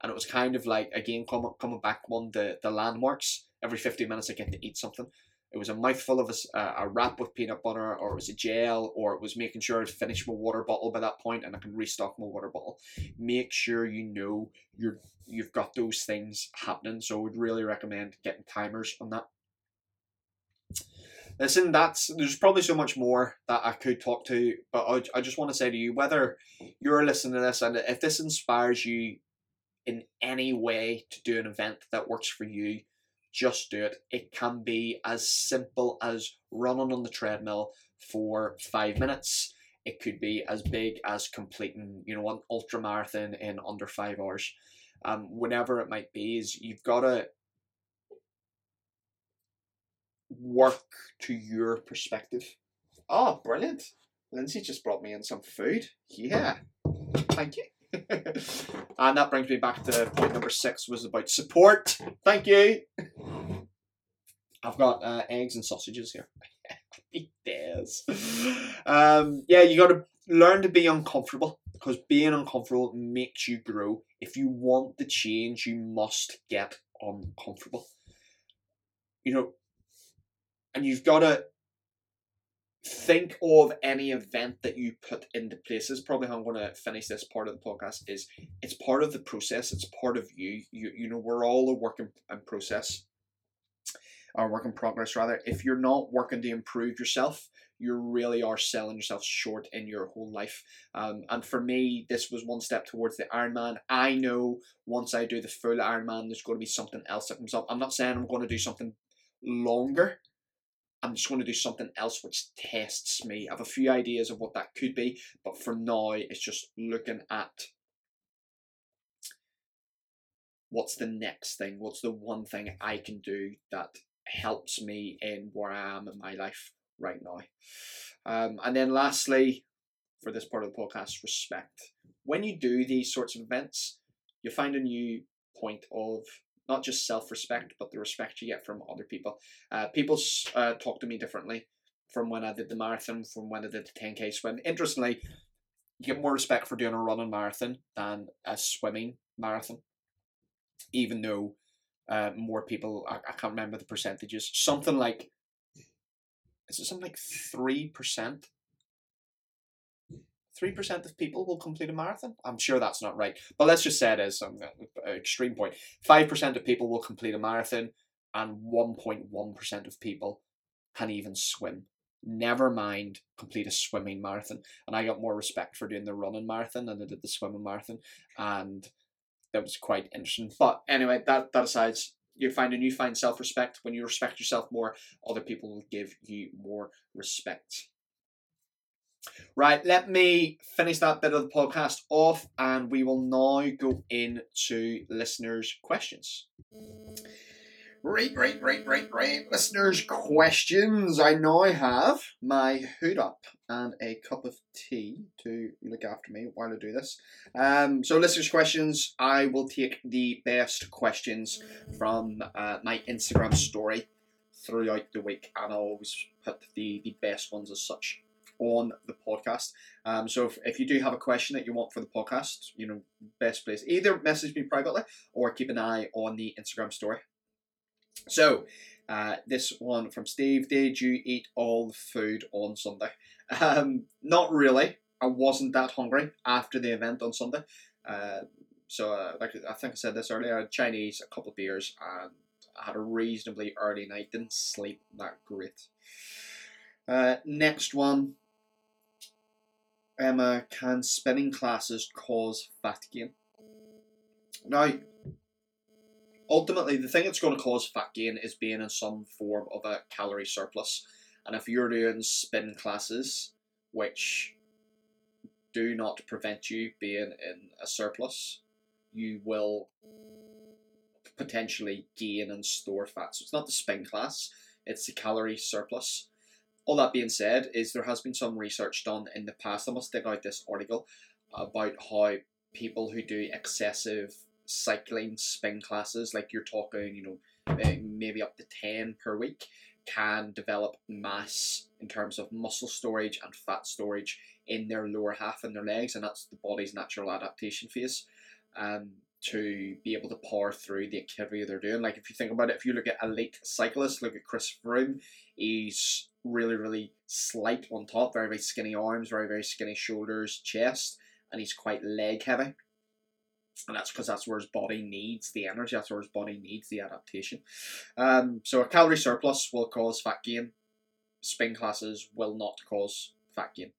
And it was kind of like, again, coming coming back on the, the landmarks. Every fifty minutes I get to eat something. It was a mouthful of a, a wrap with peanut butter, or it was a gel, or it was making sure I'd finished my water bottle by that point and I can restock my water bottle. Make sure you know you're, you've got those things happening. So I would really recommend getting timers on that. Listen, that's there's probably so much more that I could talk to, but I, I just want to say to you, whether you're listening to this and if this inspires you in any way to do an event that works for you, just do it. It can be as simple as running on the treadmill for five minutes. It could be as big as completing, you know, an ultra marathon in under five hours. Um, whatever it might be, is you've got to work to your perspective. Oh, brilliant. Lindsay just brought me in some food. Yeah. Thank you. And that brings me back to point number six, was about support. Thank you. I've got uh, eggs and sausages here. It does. Um, yeah, you got to learn to be uncomfortable, because being uncomfortable makes you grow. If you want the change, you must get uncomfortable. You know, and you've got to think of any event that you put into place. This is probably how I'm going to finish this part of the podcast, is it's part of the process. It's part of you. You, you know, we're all a work in, in process, or work in progress rather. If you're not working to improve yourself, you really are selling yourself short in your whole life. Um, and for me, this was one step towards the Ironman. I know once I do the full Ironman, there's going to be something else that comes up. I'm not saying I'm going to do something longer. I'm just going to do something else which tests me. I have a few ideas of what that could be, but for now, it's just looking at what's the next thing, what's the one thing I can do that helps me in where I am in my life right now. Um, and then lastly, for this part of the podcast, respect. When you do these sorts of events, you find a new point of not just self-respect, but the respect you get from other people. Uh, people uh, talk to me differently from when I did the marathon, from when I did the ten K swim. Interestingly, you get more respect for doing a running marathon than a swimming marathon, even though uh, more people, I, I can't remember the percentages, something like, is it something like three percent? three percent of people will complete a marathon? I'm sure that's not right, but let's just say it is an extreme point. five percent of people will complete a marathon, and one point one percent of people can even swim. Never mind complete a swimming marathon. And I got more respect for doing the running marathon than I did the swimming marathon, and that was quite interesting. But anyway, that, that aside, you find a newfound self-respect. When you respect yourself more, other people will give you more respect. Right, let me finish that bit of the podcast off, and we will now go into listeners' questions. Right, right, right, right, right. Listeners' questions. I now have my hood up and a cup of tea to look after me while I do this. Um, so listeners' questions. I will take the best questions from uh, my Instagram story throughout the week, and I'll always put the, the best ones as such on the podcast. Um, so if, if you do have a question that you want for the podcast, you know, best place, either message me privately or keep an eye on the Instagram story. So uh, this one from Steve: did you eat all the food on Sunday? Um, not really. I wasn't that hungry after the event on Sunday. Uh, so, uh, like I think I said this earlier, I had Chinese, a couple of beers, and I had a reasonably early night. Didn't sleep that great. Uh, next one. Emma, can spinning classes cause fat gain? Now, ultimately, the thing that's going to cause fat gain is being in some form of a calorie surplus. And if you're doing spin classes, which do not prevent you being in a surplus, you will potentially gain and store fat. So it's not the spin class, it's the calorie surplus. All that being said is there has been some research done in the past. I must dig out this article about how people who do excessive cycling spin classes, like you're talking, you know, maybe up to ten per week, can develop mass in terms of muscle storage and fat storage in their lower half and their legs, and that's the body's natural adaptation phase um, to be able to power through the activity they're doing. Like if you think about it, if you look at elite cyclists, look at Chris Froome, he's really, really slight on top, very, very skinny arms, very, very skinny shoulders, chest, and he's quite leg heavy. And that's because that's where his body needs the energy. That's where his body needs the adaptation. Um, so a calorie surplus will cause fat gain. Spin classes will not cause fat gain.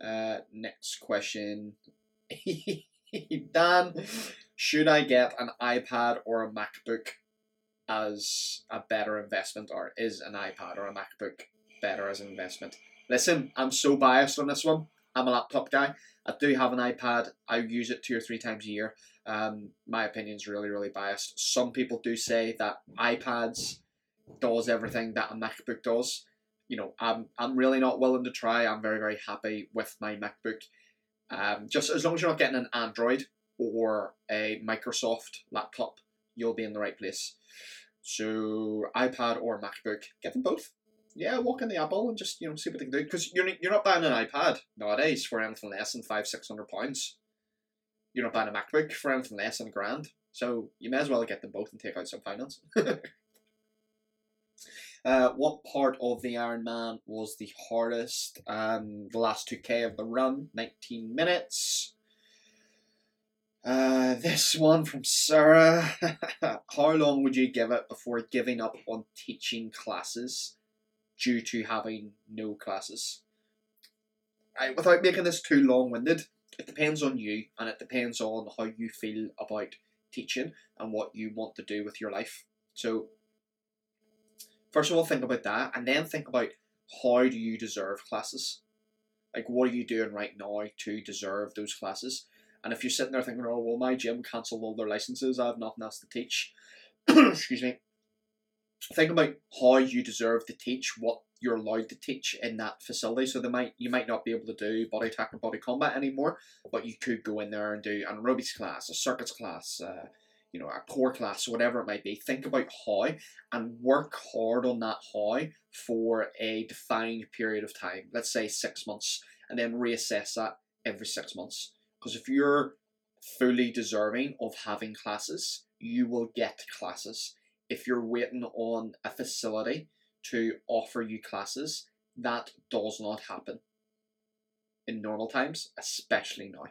Uh, next question. Dan, should I get an iPad or a MacBook as a better investment? Or is an iPad or a MacBook better as an investment? Listen, I'm so biased on this one. I'm a laptop guy. I do have an iPad. I use it two or three times a year. Um, my opinion's really, really biased. Some people do say that iPads does everything that a MacBook does. You know, I'm I'm really not willing to try. I'm very, very happy with my MacBook. Um, just as long as you're not getting an Android or a Microsoft laptop, you'll be in the right place. So iPad or MacBook, get them both. Yeah, walk in the Apple and just, you know, see what they can do. Because you're, you're not buying an iPad nowadays for anything less than five, six hundred pounds. You're not buying a MacBook for anything less than a grand. So you may as well get them both and take out some finance. uh, what part of the Ironman was the hardest? Um, the last two K of the run, nineteen minutes. Uh, this one from Sarah. How long would you give it before giving up on teaching classes due to having no classes? I, without making this too long-winded, it depends on you and it depends on how you feel about teaching and what you want to do with your life. So, first of all, think about that and then think about how do you deserve classes? Like, what are you doing right now to deserve those classes? And if you're sitting there thinking, oh, well, my gym cancelled all their licenses, I have nothing else to teach. Excuse me. Think about how you deserve to teach, what you're allowed to teach in that facility. So they might, you might not be able to do body attack and body combat anymore, but you could go in there and do an aerobics class, a circuits class, uh, you know, a core class, whatever it might be. Think about how and work hard on that how for a defined period of time. Let's say six months, and then reassess that every six months. Because if you're fully deserving of having classes, you will get classes. If you're waiting on a facility to offer you classes, that does not happen in normal times, especially now.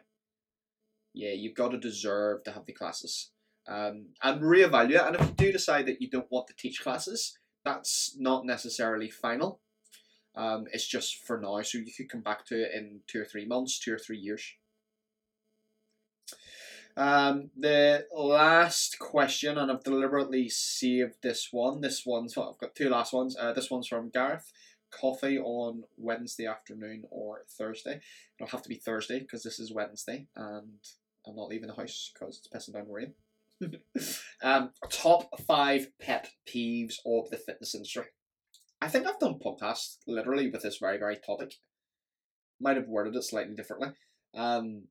Yeah, you've got to deserve to have the classes. Um, and reevaluate. And if you do decide that you don't want to teach classes, that's not necessarily final. Um, it's just for now. So you could come back to it in two or three months, two or three years. Um, the last question, and I've deliberately saved this one. This one's, well, I've got two last ones. Uh, this one's from Gareth. Coffee on Wednesday afternoon or Thursday? It'll have to be Thursday because this is Wednesday, and I'm not leaving the house because it's pissing down rain. um, top five pet peeves of the fitness industry. I think I've done podcasts literally with this very, very topic. Might have worded it slightly differently. Um.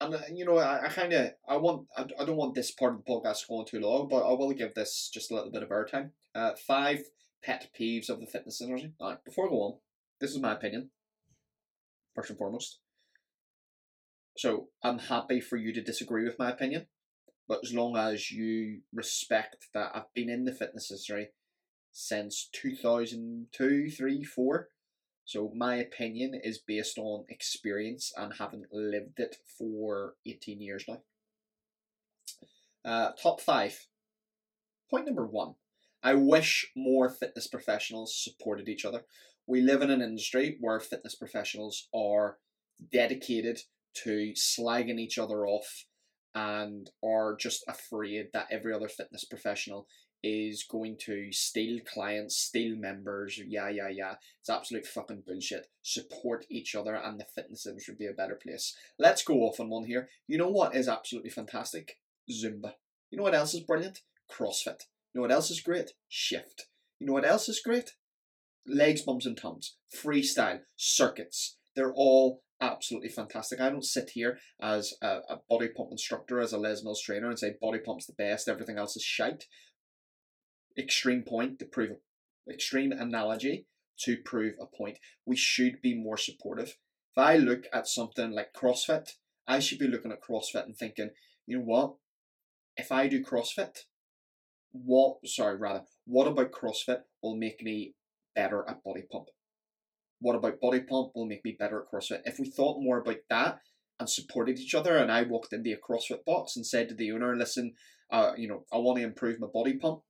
And, you know, I, I kind of, I want, I, I don't want this part of the podcast going too long, but I will give this just a little bit of airtime. Uh, five pet peeves of the fitness industry. All right, before I go on, this is my opinion, first and foremost. So, I'm happy for you to disagree with my opinion, but as long as you respect that I've been in the fitness industry since two thousand two, three, four. So my opinion is based on experience and having lived it for eighteen years now. Uh, top five. Point number one. I wish more fitness professionals supported each other. We live in an industry where fitness professionals are dedicated to slagging each other off and are just afraid that every other fitness professional is going to steal clients, steal members, yeah, yeah, yeah. It's absolute fucking bullshit. Support each other and the fitness industry would be a better place. Let's go off on one here. You know what is absolutely fantastic? Zumba. You know what else is brilliant? CrossFit. You know what else is great? Shift. You know what else is great? Legs, bumps and tons. Freestyle. Circuits. They're all absolutely fantastic. I don't sit here as a, a body pump instructor, as a Les Mills trainer and say body pump's the best, everything else is shite. Extreme point to prove, extreme analogy to prove a point. We should be more supportive. If I look at something like CrossFit, I should be looking at CrossFit and thinking, you know what? If I do CrossFit, what, sorry, rather, what about CrossFit will make me better at body pump? What about body pump will make me better at CrossFit? If we thought more about that and supported each other, and I walked into a CrossFit box and said to the owner, listen, uh, you know, I want to improve my body pump.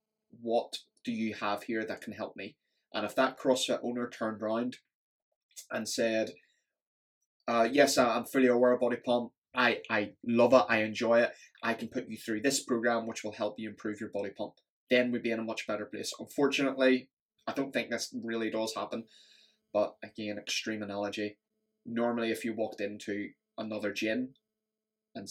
What do you have here that can help me? And if that CrossFit owner turned around and said, uh, yes, I'm fully aware of body pump. I, I love it. I enjoy it. I can put you through this program, which will help you improve your body pump. Then we'd be in a much better place. Unfortunately, I don't think this really does happen. But again, extreme analogy. Normally, if you walked into another gym and,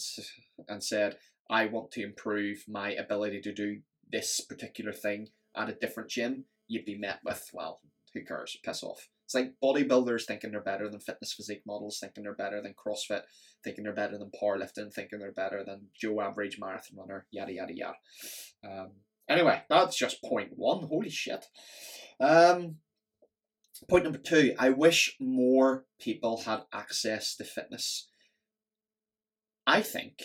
and said, I want to improve my ability to do this particular thing at a different gym, you'd be met with, well, who cares? Piss off. It's like bodybuilders thinking they're better than fitness physique models, thinking they're better than CrossFit, thinking they're better than powerlifting, thinking they're better than Joe Average Marathon Runner, yada, yada, yada. Um, anyway, that's just point one. Holy shit. Um, point number two, I wish more people had access to fitness. I think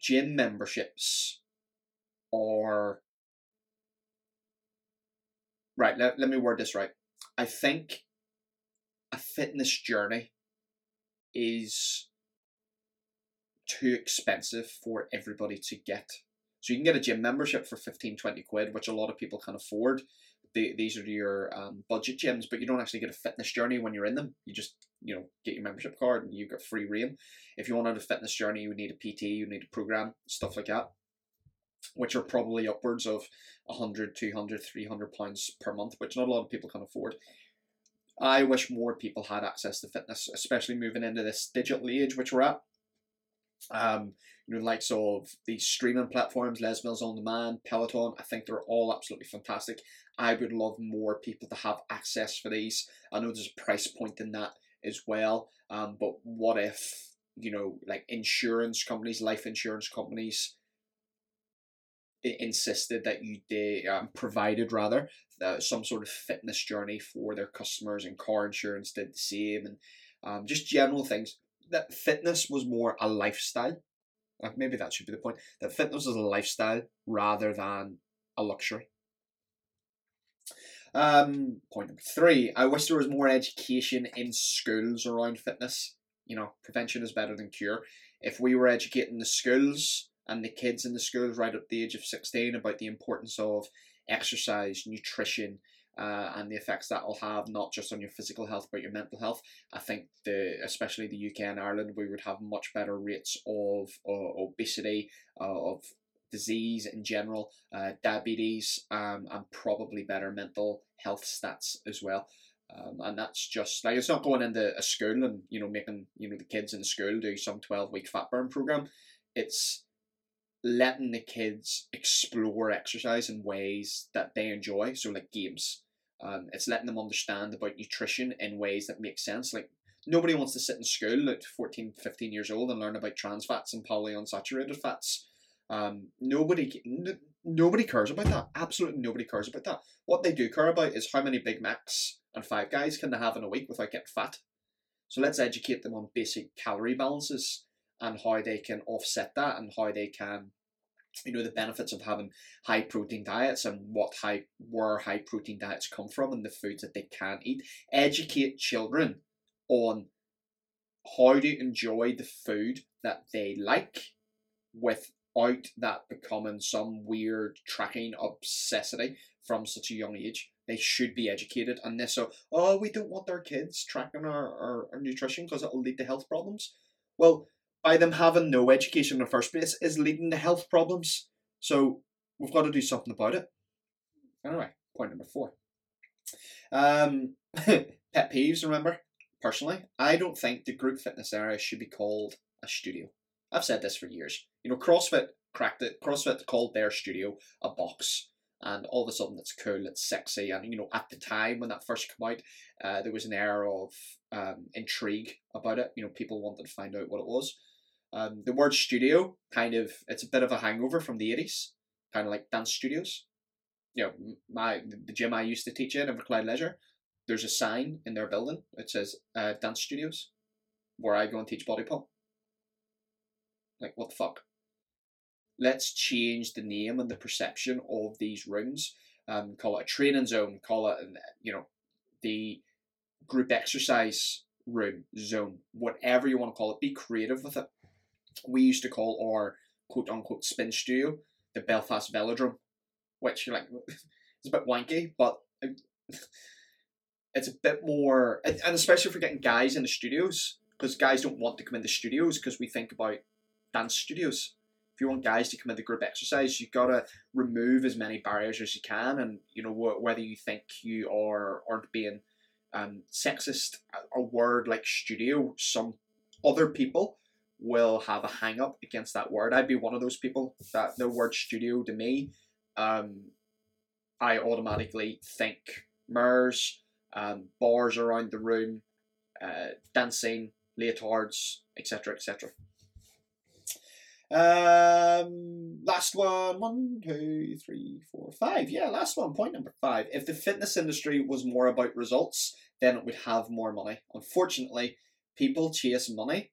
gym memberships Or, right, let, let me word this right. I think a fitness journey is too expensive for everybody to get. So you can get a gym membership for fifteen, twenty quid, which a lot of people can afford. They, these are your um, budget gyms, but you don't actually get a fitness journey when you're in them. You just, you know, get your membership card and you get free reign. If you wanted a fitness journey, you would need a P T, you need a program, stuff like that, which are probably upwards of one hundred, two hundred, three hundred pounds per month, which not a lot of people can afford. I wish more people had access to fitness, especially moving into this digital age which we're at. Um, you know, the likes of these streaming platforms, Les Mills On Demand, Peloton, I think they're all absolutely fantastic. I would love more people to have access for these. I know there's a price point in that as well, um, but what if, you know, like insurance companies, life insurance companies, insisted that you did, um, provided rather, uh, some sort of fitness journey for their customers, and car insurance did the same, and um, just general things. That fitness was more a lifestyle. Like maybe that should be the point. That fitness is a lifestyle rather than a luxury. Um, point number three, I wish there was more education in schools around fitness. You know, prevention is better than cure. If we were educating the schools and the kids in the schools right up to the age of sixteen about the importance of exercise, nutrition, uh, and the effects that will have not just on your physical health but your mental health, I think the especially the U K and Ireland, we would have much better rates of uh, obesity, uh, of disease in general, uh, diabetes, um, and probably better mental health stats as well. Um, and that's just like, it's not going into a school and, you know, making, you know, the kids in the school do some twelve week fat burn program. It's letting the kids explore exercise in ways that they enjoy, so like games. Um, it's letting them understand about nutrition in ways that make sense. Like, nobody wants to sit in school at fourteen, fifteen years old and learn about trans fats and polyunsaturated fats. Um, nobody n- nobody cares about that. Absolutely nobody cares about that. What they do care about is how many Big Macs and Five Guys can they have in a week without getting fat. So let's educate them on basic calorie balances and how they can offset that and how they can you know, the benefits of having high protein diets and what high, where high protein diets come from and the foods that they can eat. Educate children on how to enjoy the food that they like without that becoming some weird tracking obsessity from such a young age. They should be educated on this. So, oh, we don't want our kids tracking our, our, our nutrition because it'll lead to health problems. Well, by them having no education in the first place is leading to health problems. So we've got to do something about it. All right, point number four. Um, pet peeves, remember? Personally, I don't think the group fitness area should be called a studio. I've said this for years. You know, CrossFit cracked it. CrossFit called their studio a box. And all of a sudden, it's cool, it's sexy. And, you know, at the time when that first came out, uh, there was an air of um, intrigue about it. You know, people wanted to find out what it was. Um, the word studio, kind of, it's a bit of a hangover from the eighties. Kind of like dance studios. You know, my the gym I used to teach in, Inverclyde Leisure, there's a sign in their building that says uh, dance studios, where I go and teach body pump. Like, what the fuck? Let's change the name and the perception of these rooms. Um, call it a training zone. Call it, you know, the group exercise room, zone, whatever you want to call it. Be creative with it. We used to call our quote-unquote spin studio the Belfast Velodrome, which you're like, it's a bit wanky, but it's a bit more, and especially if we're getting guys in the studios, because guys don't want to come in the studios because we think about dance studios. If you want guys to come into group exercise, you've got to remove as many barriers as you can. And, you know, wh- whether you think you are aren't being um, sexist, a, a word like studio, some other people will have a hang up against that word. I'd be one of those people that the word studio to me, um, I automatically think mirrors, um, bars around the room, uh, dancing, leotards, et cetera, et cetera. Um, last one, one, two, three, four, five. Yeah, last one, point number five. If the fitness industry was more about results, then it would have more money. Unfortunately, people chase money,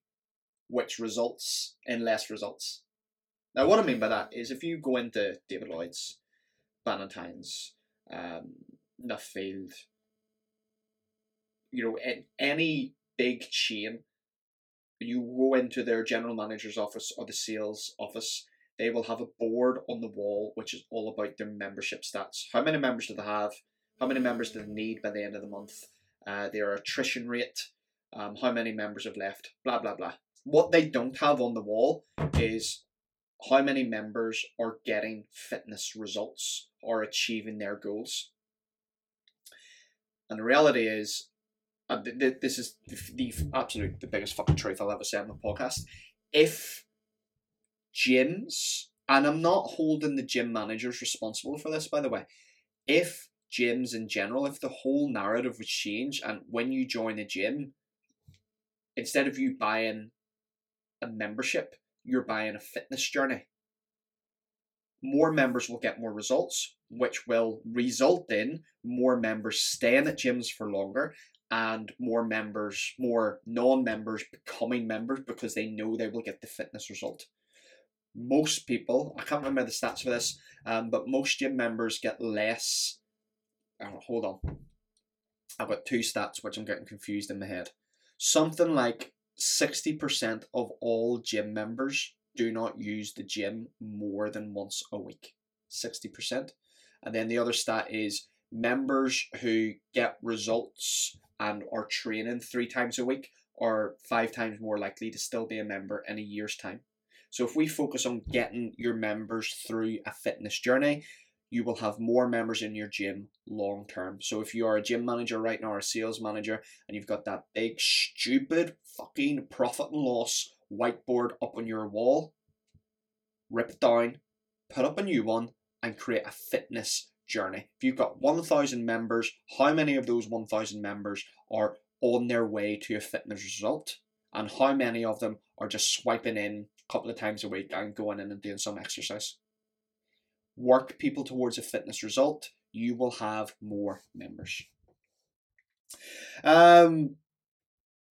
which results in less results. Now, what I mean by that is if you go into David Lloyd's, Bannatyne's, um, Nuffield, you know, in any big chain, you go into their general manager's office or the sales office, they will have a board on the wall which is all about their membership stats. How many members do they have? How many members do they need by the end of the month? Uh, their attrition rate, um, how many members have left, blah, blah, blah. What they don't have on the wall is how many members are getting fitness results or achieving their goals. And the reality is, and this is the, the absolute, the biggest fucking truth I'll ever say on the podcast. If gyms, and I'm not holding the gym managers responsible for this, by the way. If gyms in general, if the whole narrative would change, and when you join a gym, instead of you buying a membership, you're buying a fitness journey. More members will get more results, which will result in more members staying at gyms for longer, and more members, more non-members becoming members because they know they will get the fitness result. Most people, I can't remember the stats for this, um, but most gym members get less. Oh, hold on. I've got two stats which I'm getting confused in my head. Something like sixty percent of all gym members do not use the gym more than once a week. sixty percent. And then the other stat is members who get results and are training three times a week are five times more likely to still be a member in a year's time. So if we focus on getting your members through a fitness journey, you will have more members in your gym long term. So if you are a gym manager right now or a sales manager and you've got that big stupid fucking profit and loss whiteboard up on your wall, rip it down, put up a new one and create a fitness journey. If you've got one thousand members, how many of those one thousand members are on their way to a fitness result? And how many of them are just swiping in a couple of times a week and going in and doing some exercise? Work people towards a fitness result. You will have more members. Um,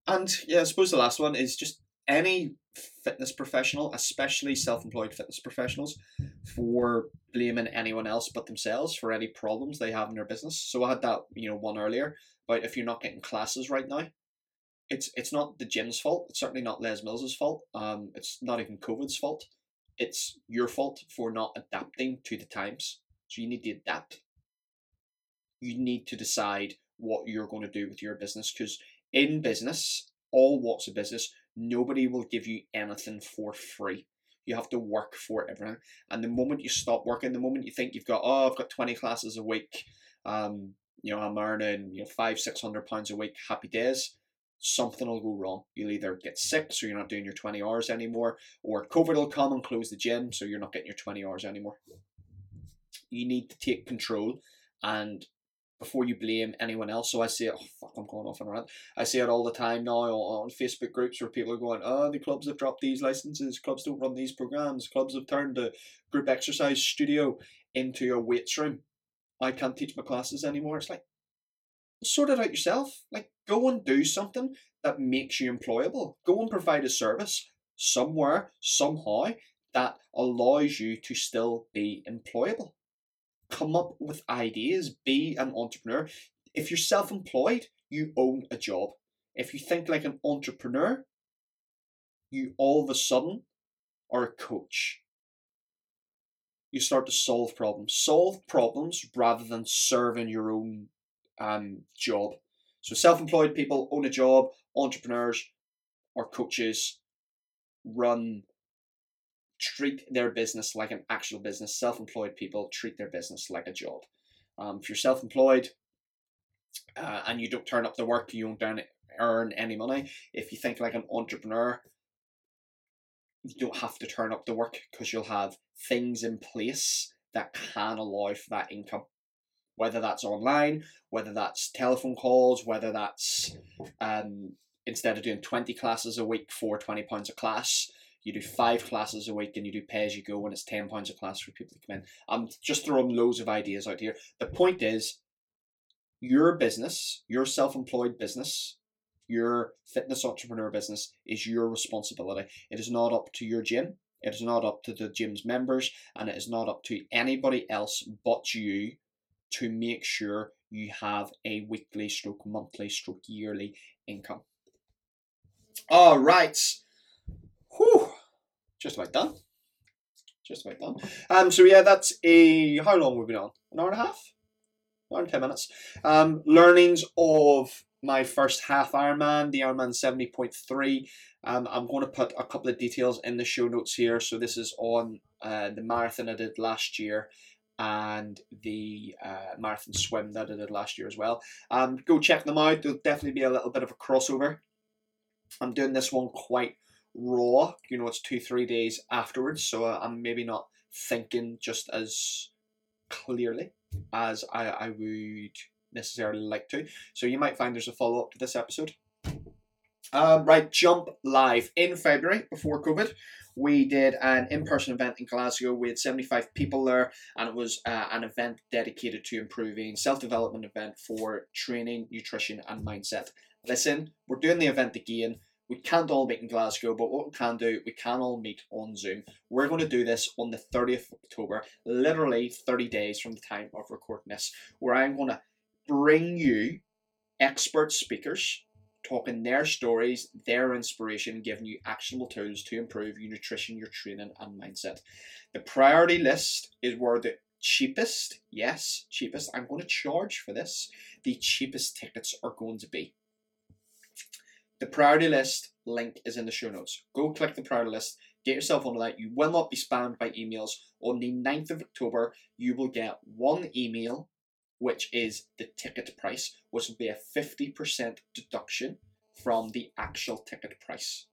and yeah, I suppose the last one is just any fitness professional, especially self-employed fitness professionals, for blaming anyone else but themselves for any problems they have in their business. So I had that, you know, one earlier about if you're not getting classes right now, it's it's not the gym's fault. It's certainly not Les Mills's fault. Um, it's not even COVID's fault. It's your fault for not adapting to the times. So you need to adapt. You need to decide what you're going to do with your business, because in business, all walks of business, nobody will give you anything for free. You have to work for everything. And the moment you stop working, the moment you think you've got, oh, I've got twenty classes a week, um, you know, I'm earning, you know, five, six hundred pounds a week, happy days, something will go wrong. You'll either get sick, so you're not doing your twenty hours anymore, or COVID will come and close the gym, so you're not getting your twenty hours anymore. You need to take control, and before you blame anyone else. So I say, oh fuck, I'm going off on a rant. I say it all the time now on Facebook groups where people are going, oh, the clubs have dropped these licenses, clubs don't run these programs, clubs have turned a group exercise studio into a weights room. I can't teach my classes anymore. It's like, sort it out yourself. Like, go and do something that makes you employable. Go and provide a service somewhere, somehow, that allows you to still be employable. Come up with ideas, be an entrepreneur. If you're self-employed, you own a job. If you think like an entrepreneur, you all of a sudden are a coach. You start to solve problems. Solve problems rather than serving your own um, job. So self-employed people own a job, entrepreneurs or coaches run treat their business like an actual business. Self-employed people treat their business like a job. Um, if you're self-employed uh, and you don't turn up to work, you don't earn any money. If you think like an entrepreneur, you don't have to turn up to work because you'll have things in place that can allow for that income. Whether that's online, whether that's telephone calls, whether that's um, instead of doing twenty classes a week for twenty pounds a class, you do five classes a week and you do pay as you go, and it's ten pounds a class for people to come in. I'm just throwing loads of ideas out here. The point is, your business, your self-employed business, your fitness entrepreneur business is your responsibility. It is not up to your gym. It is not up to the gym's members, and it is not up to anybody else but you to make sure you have a weekly stroke, monthly stroke, yearly income. All right. Whew. Just about done. Just about done. Um. So yeah, that's a how long we've been on? An hour and a half, an hour and ten minutes. Um. Learnings of my first half Ironman, the Ironman seventy point three. Um. I'm going to put a couple of details in the show notes here. So this is on uh the marathon I did last year, and the uh, marathon swim that I did last year as well. Um. Go check them out. There'll definitely be a little bit of a crossover. I'm doing this one quite raw, you know, it's two three days afterwards, so I'm maybe not thinking just as clearly as I, I would necessarily like to, so you might find there's a follow-up to this episode. Um, right, Jump Live in February before COVID, we did an in-person event in Glasgow. We had seventy-five people there, and it was uh, an event dedicated to improving self-development event for training, nutrition and mindset. Listen, we're doing the event again. We can't all meet in Glasgow, but what we can do, we can all meet on Zoom. We're going to do this on the thirtieth of October, literally thirty days from the time of recording this, where I'm going to bring you expert speakers talking their stories, their inspiration, giving you actionable tools to improve your nutrition, your training and mindset. The priority list is where the cheapest, yes, cheapest, I'm going to charge for this, the cheapest tickets are going to be. The priority list link is in the show notes. Go click the priority list, get yourself onto that. You will not be spammed by emails. On the ninth of October, you will get one email, which is the ticket price, which will be a fifty percent deduction from the actual ticket price.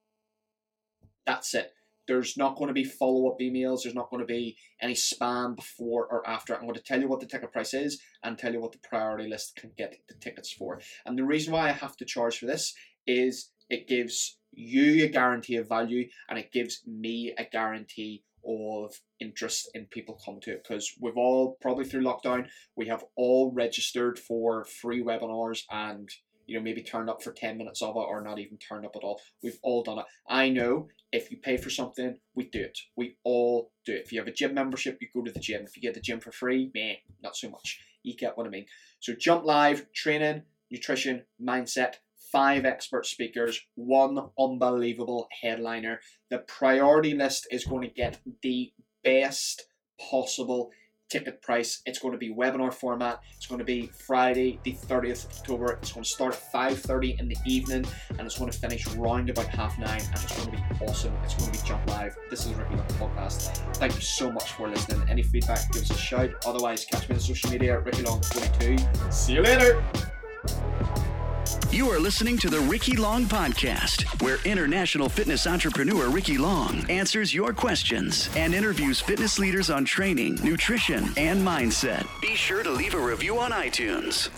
That's it. There's not going to be follow-up emails. There's not going to be any spam before or after. I'm going to tell you what the ticket price is and tell you what the priority list can get the tickets for. And the reason why I have to charge for this is it gives you a guarantee of value, and it gives me a guarantee of interest in people coming to it, because we've all, probably through lockdown, we have all registered for free webinars and you know, maybe turned up for ten minutes of it or not even turned up at all. We've all done it. I know if you pay for something, we do it. We all do it. If you have a gym membership, you go to the gym. If you get the gym for free, meh, not so much. You get what I mean. So Jump Live, training, nutrition, mindset, five expert speakers, one unbelievable headliner. The priority list is going to get the best possible ticket price. It's going to be webinar format. It's going to be Friday, the thirtieth of October. It's going to start at five thirty in the evening and it's going to finish round about half nine, and it's going to be awesome. It's going to be Jump Live. This is the Ricky Long Podcast. Thank you so much for listening. Any feedback, give us a shout. Otherwise, catch me on social media at Ricky Long twenty-two. See you later. You are listening to the Ricky Long Podcast, where international fitness entrepreneur Ricky Long answers your questions and interviews fitness leaders on training, nutrition, and mindset. Be sure to leave a review on iTunes.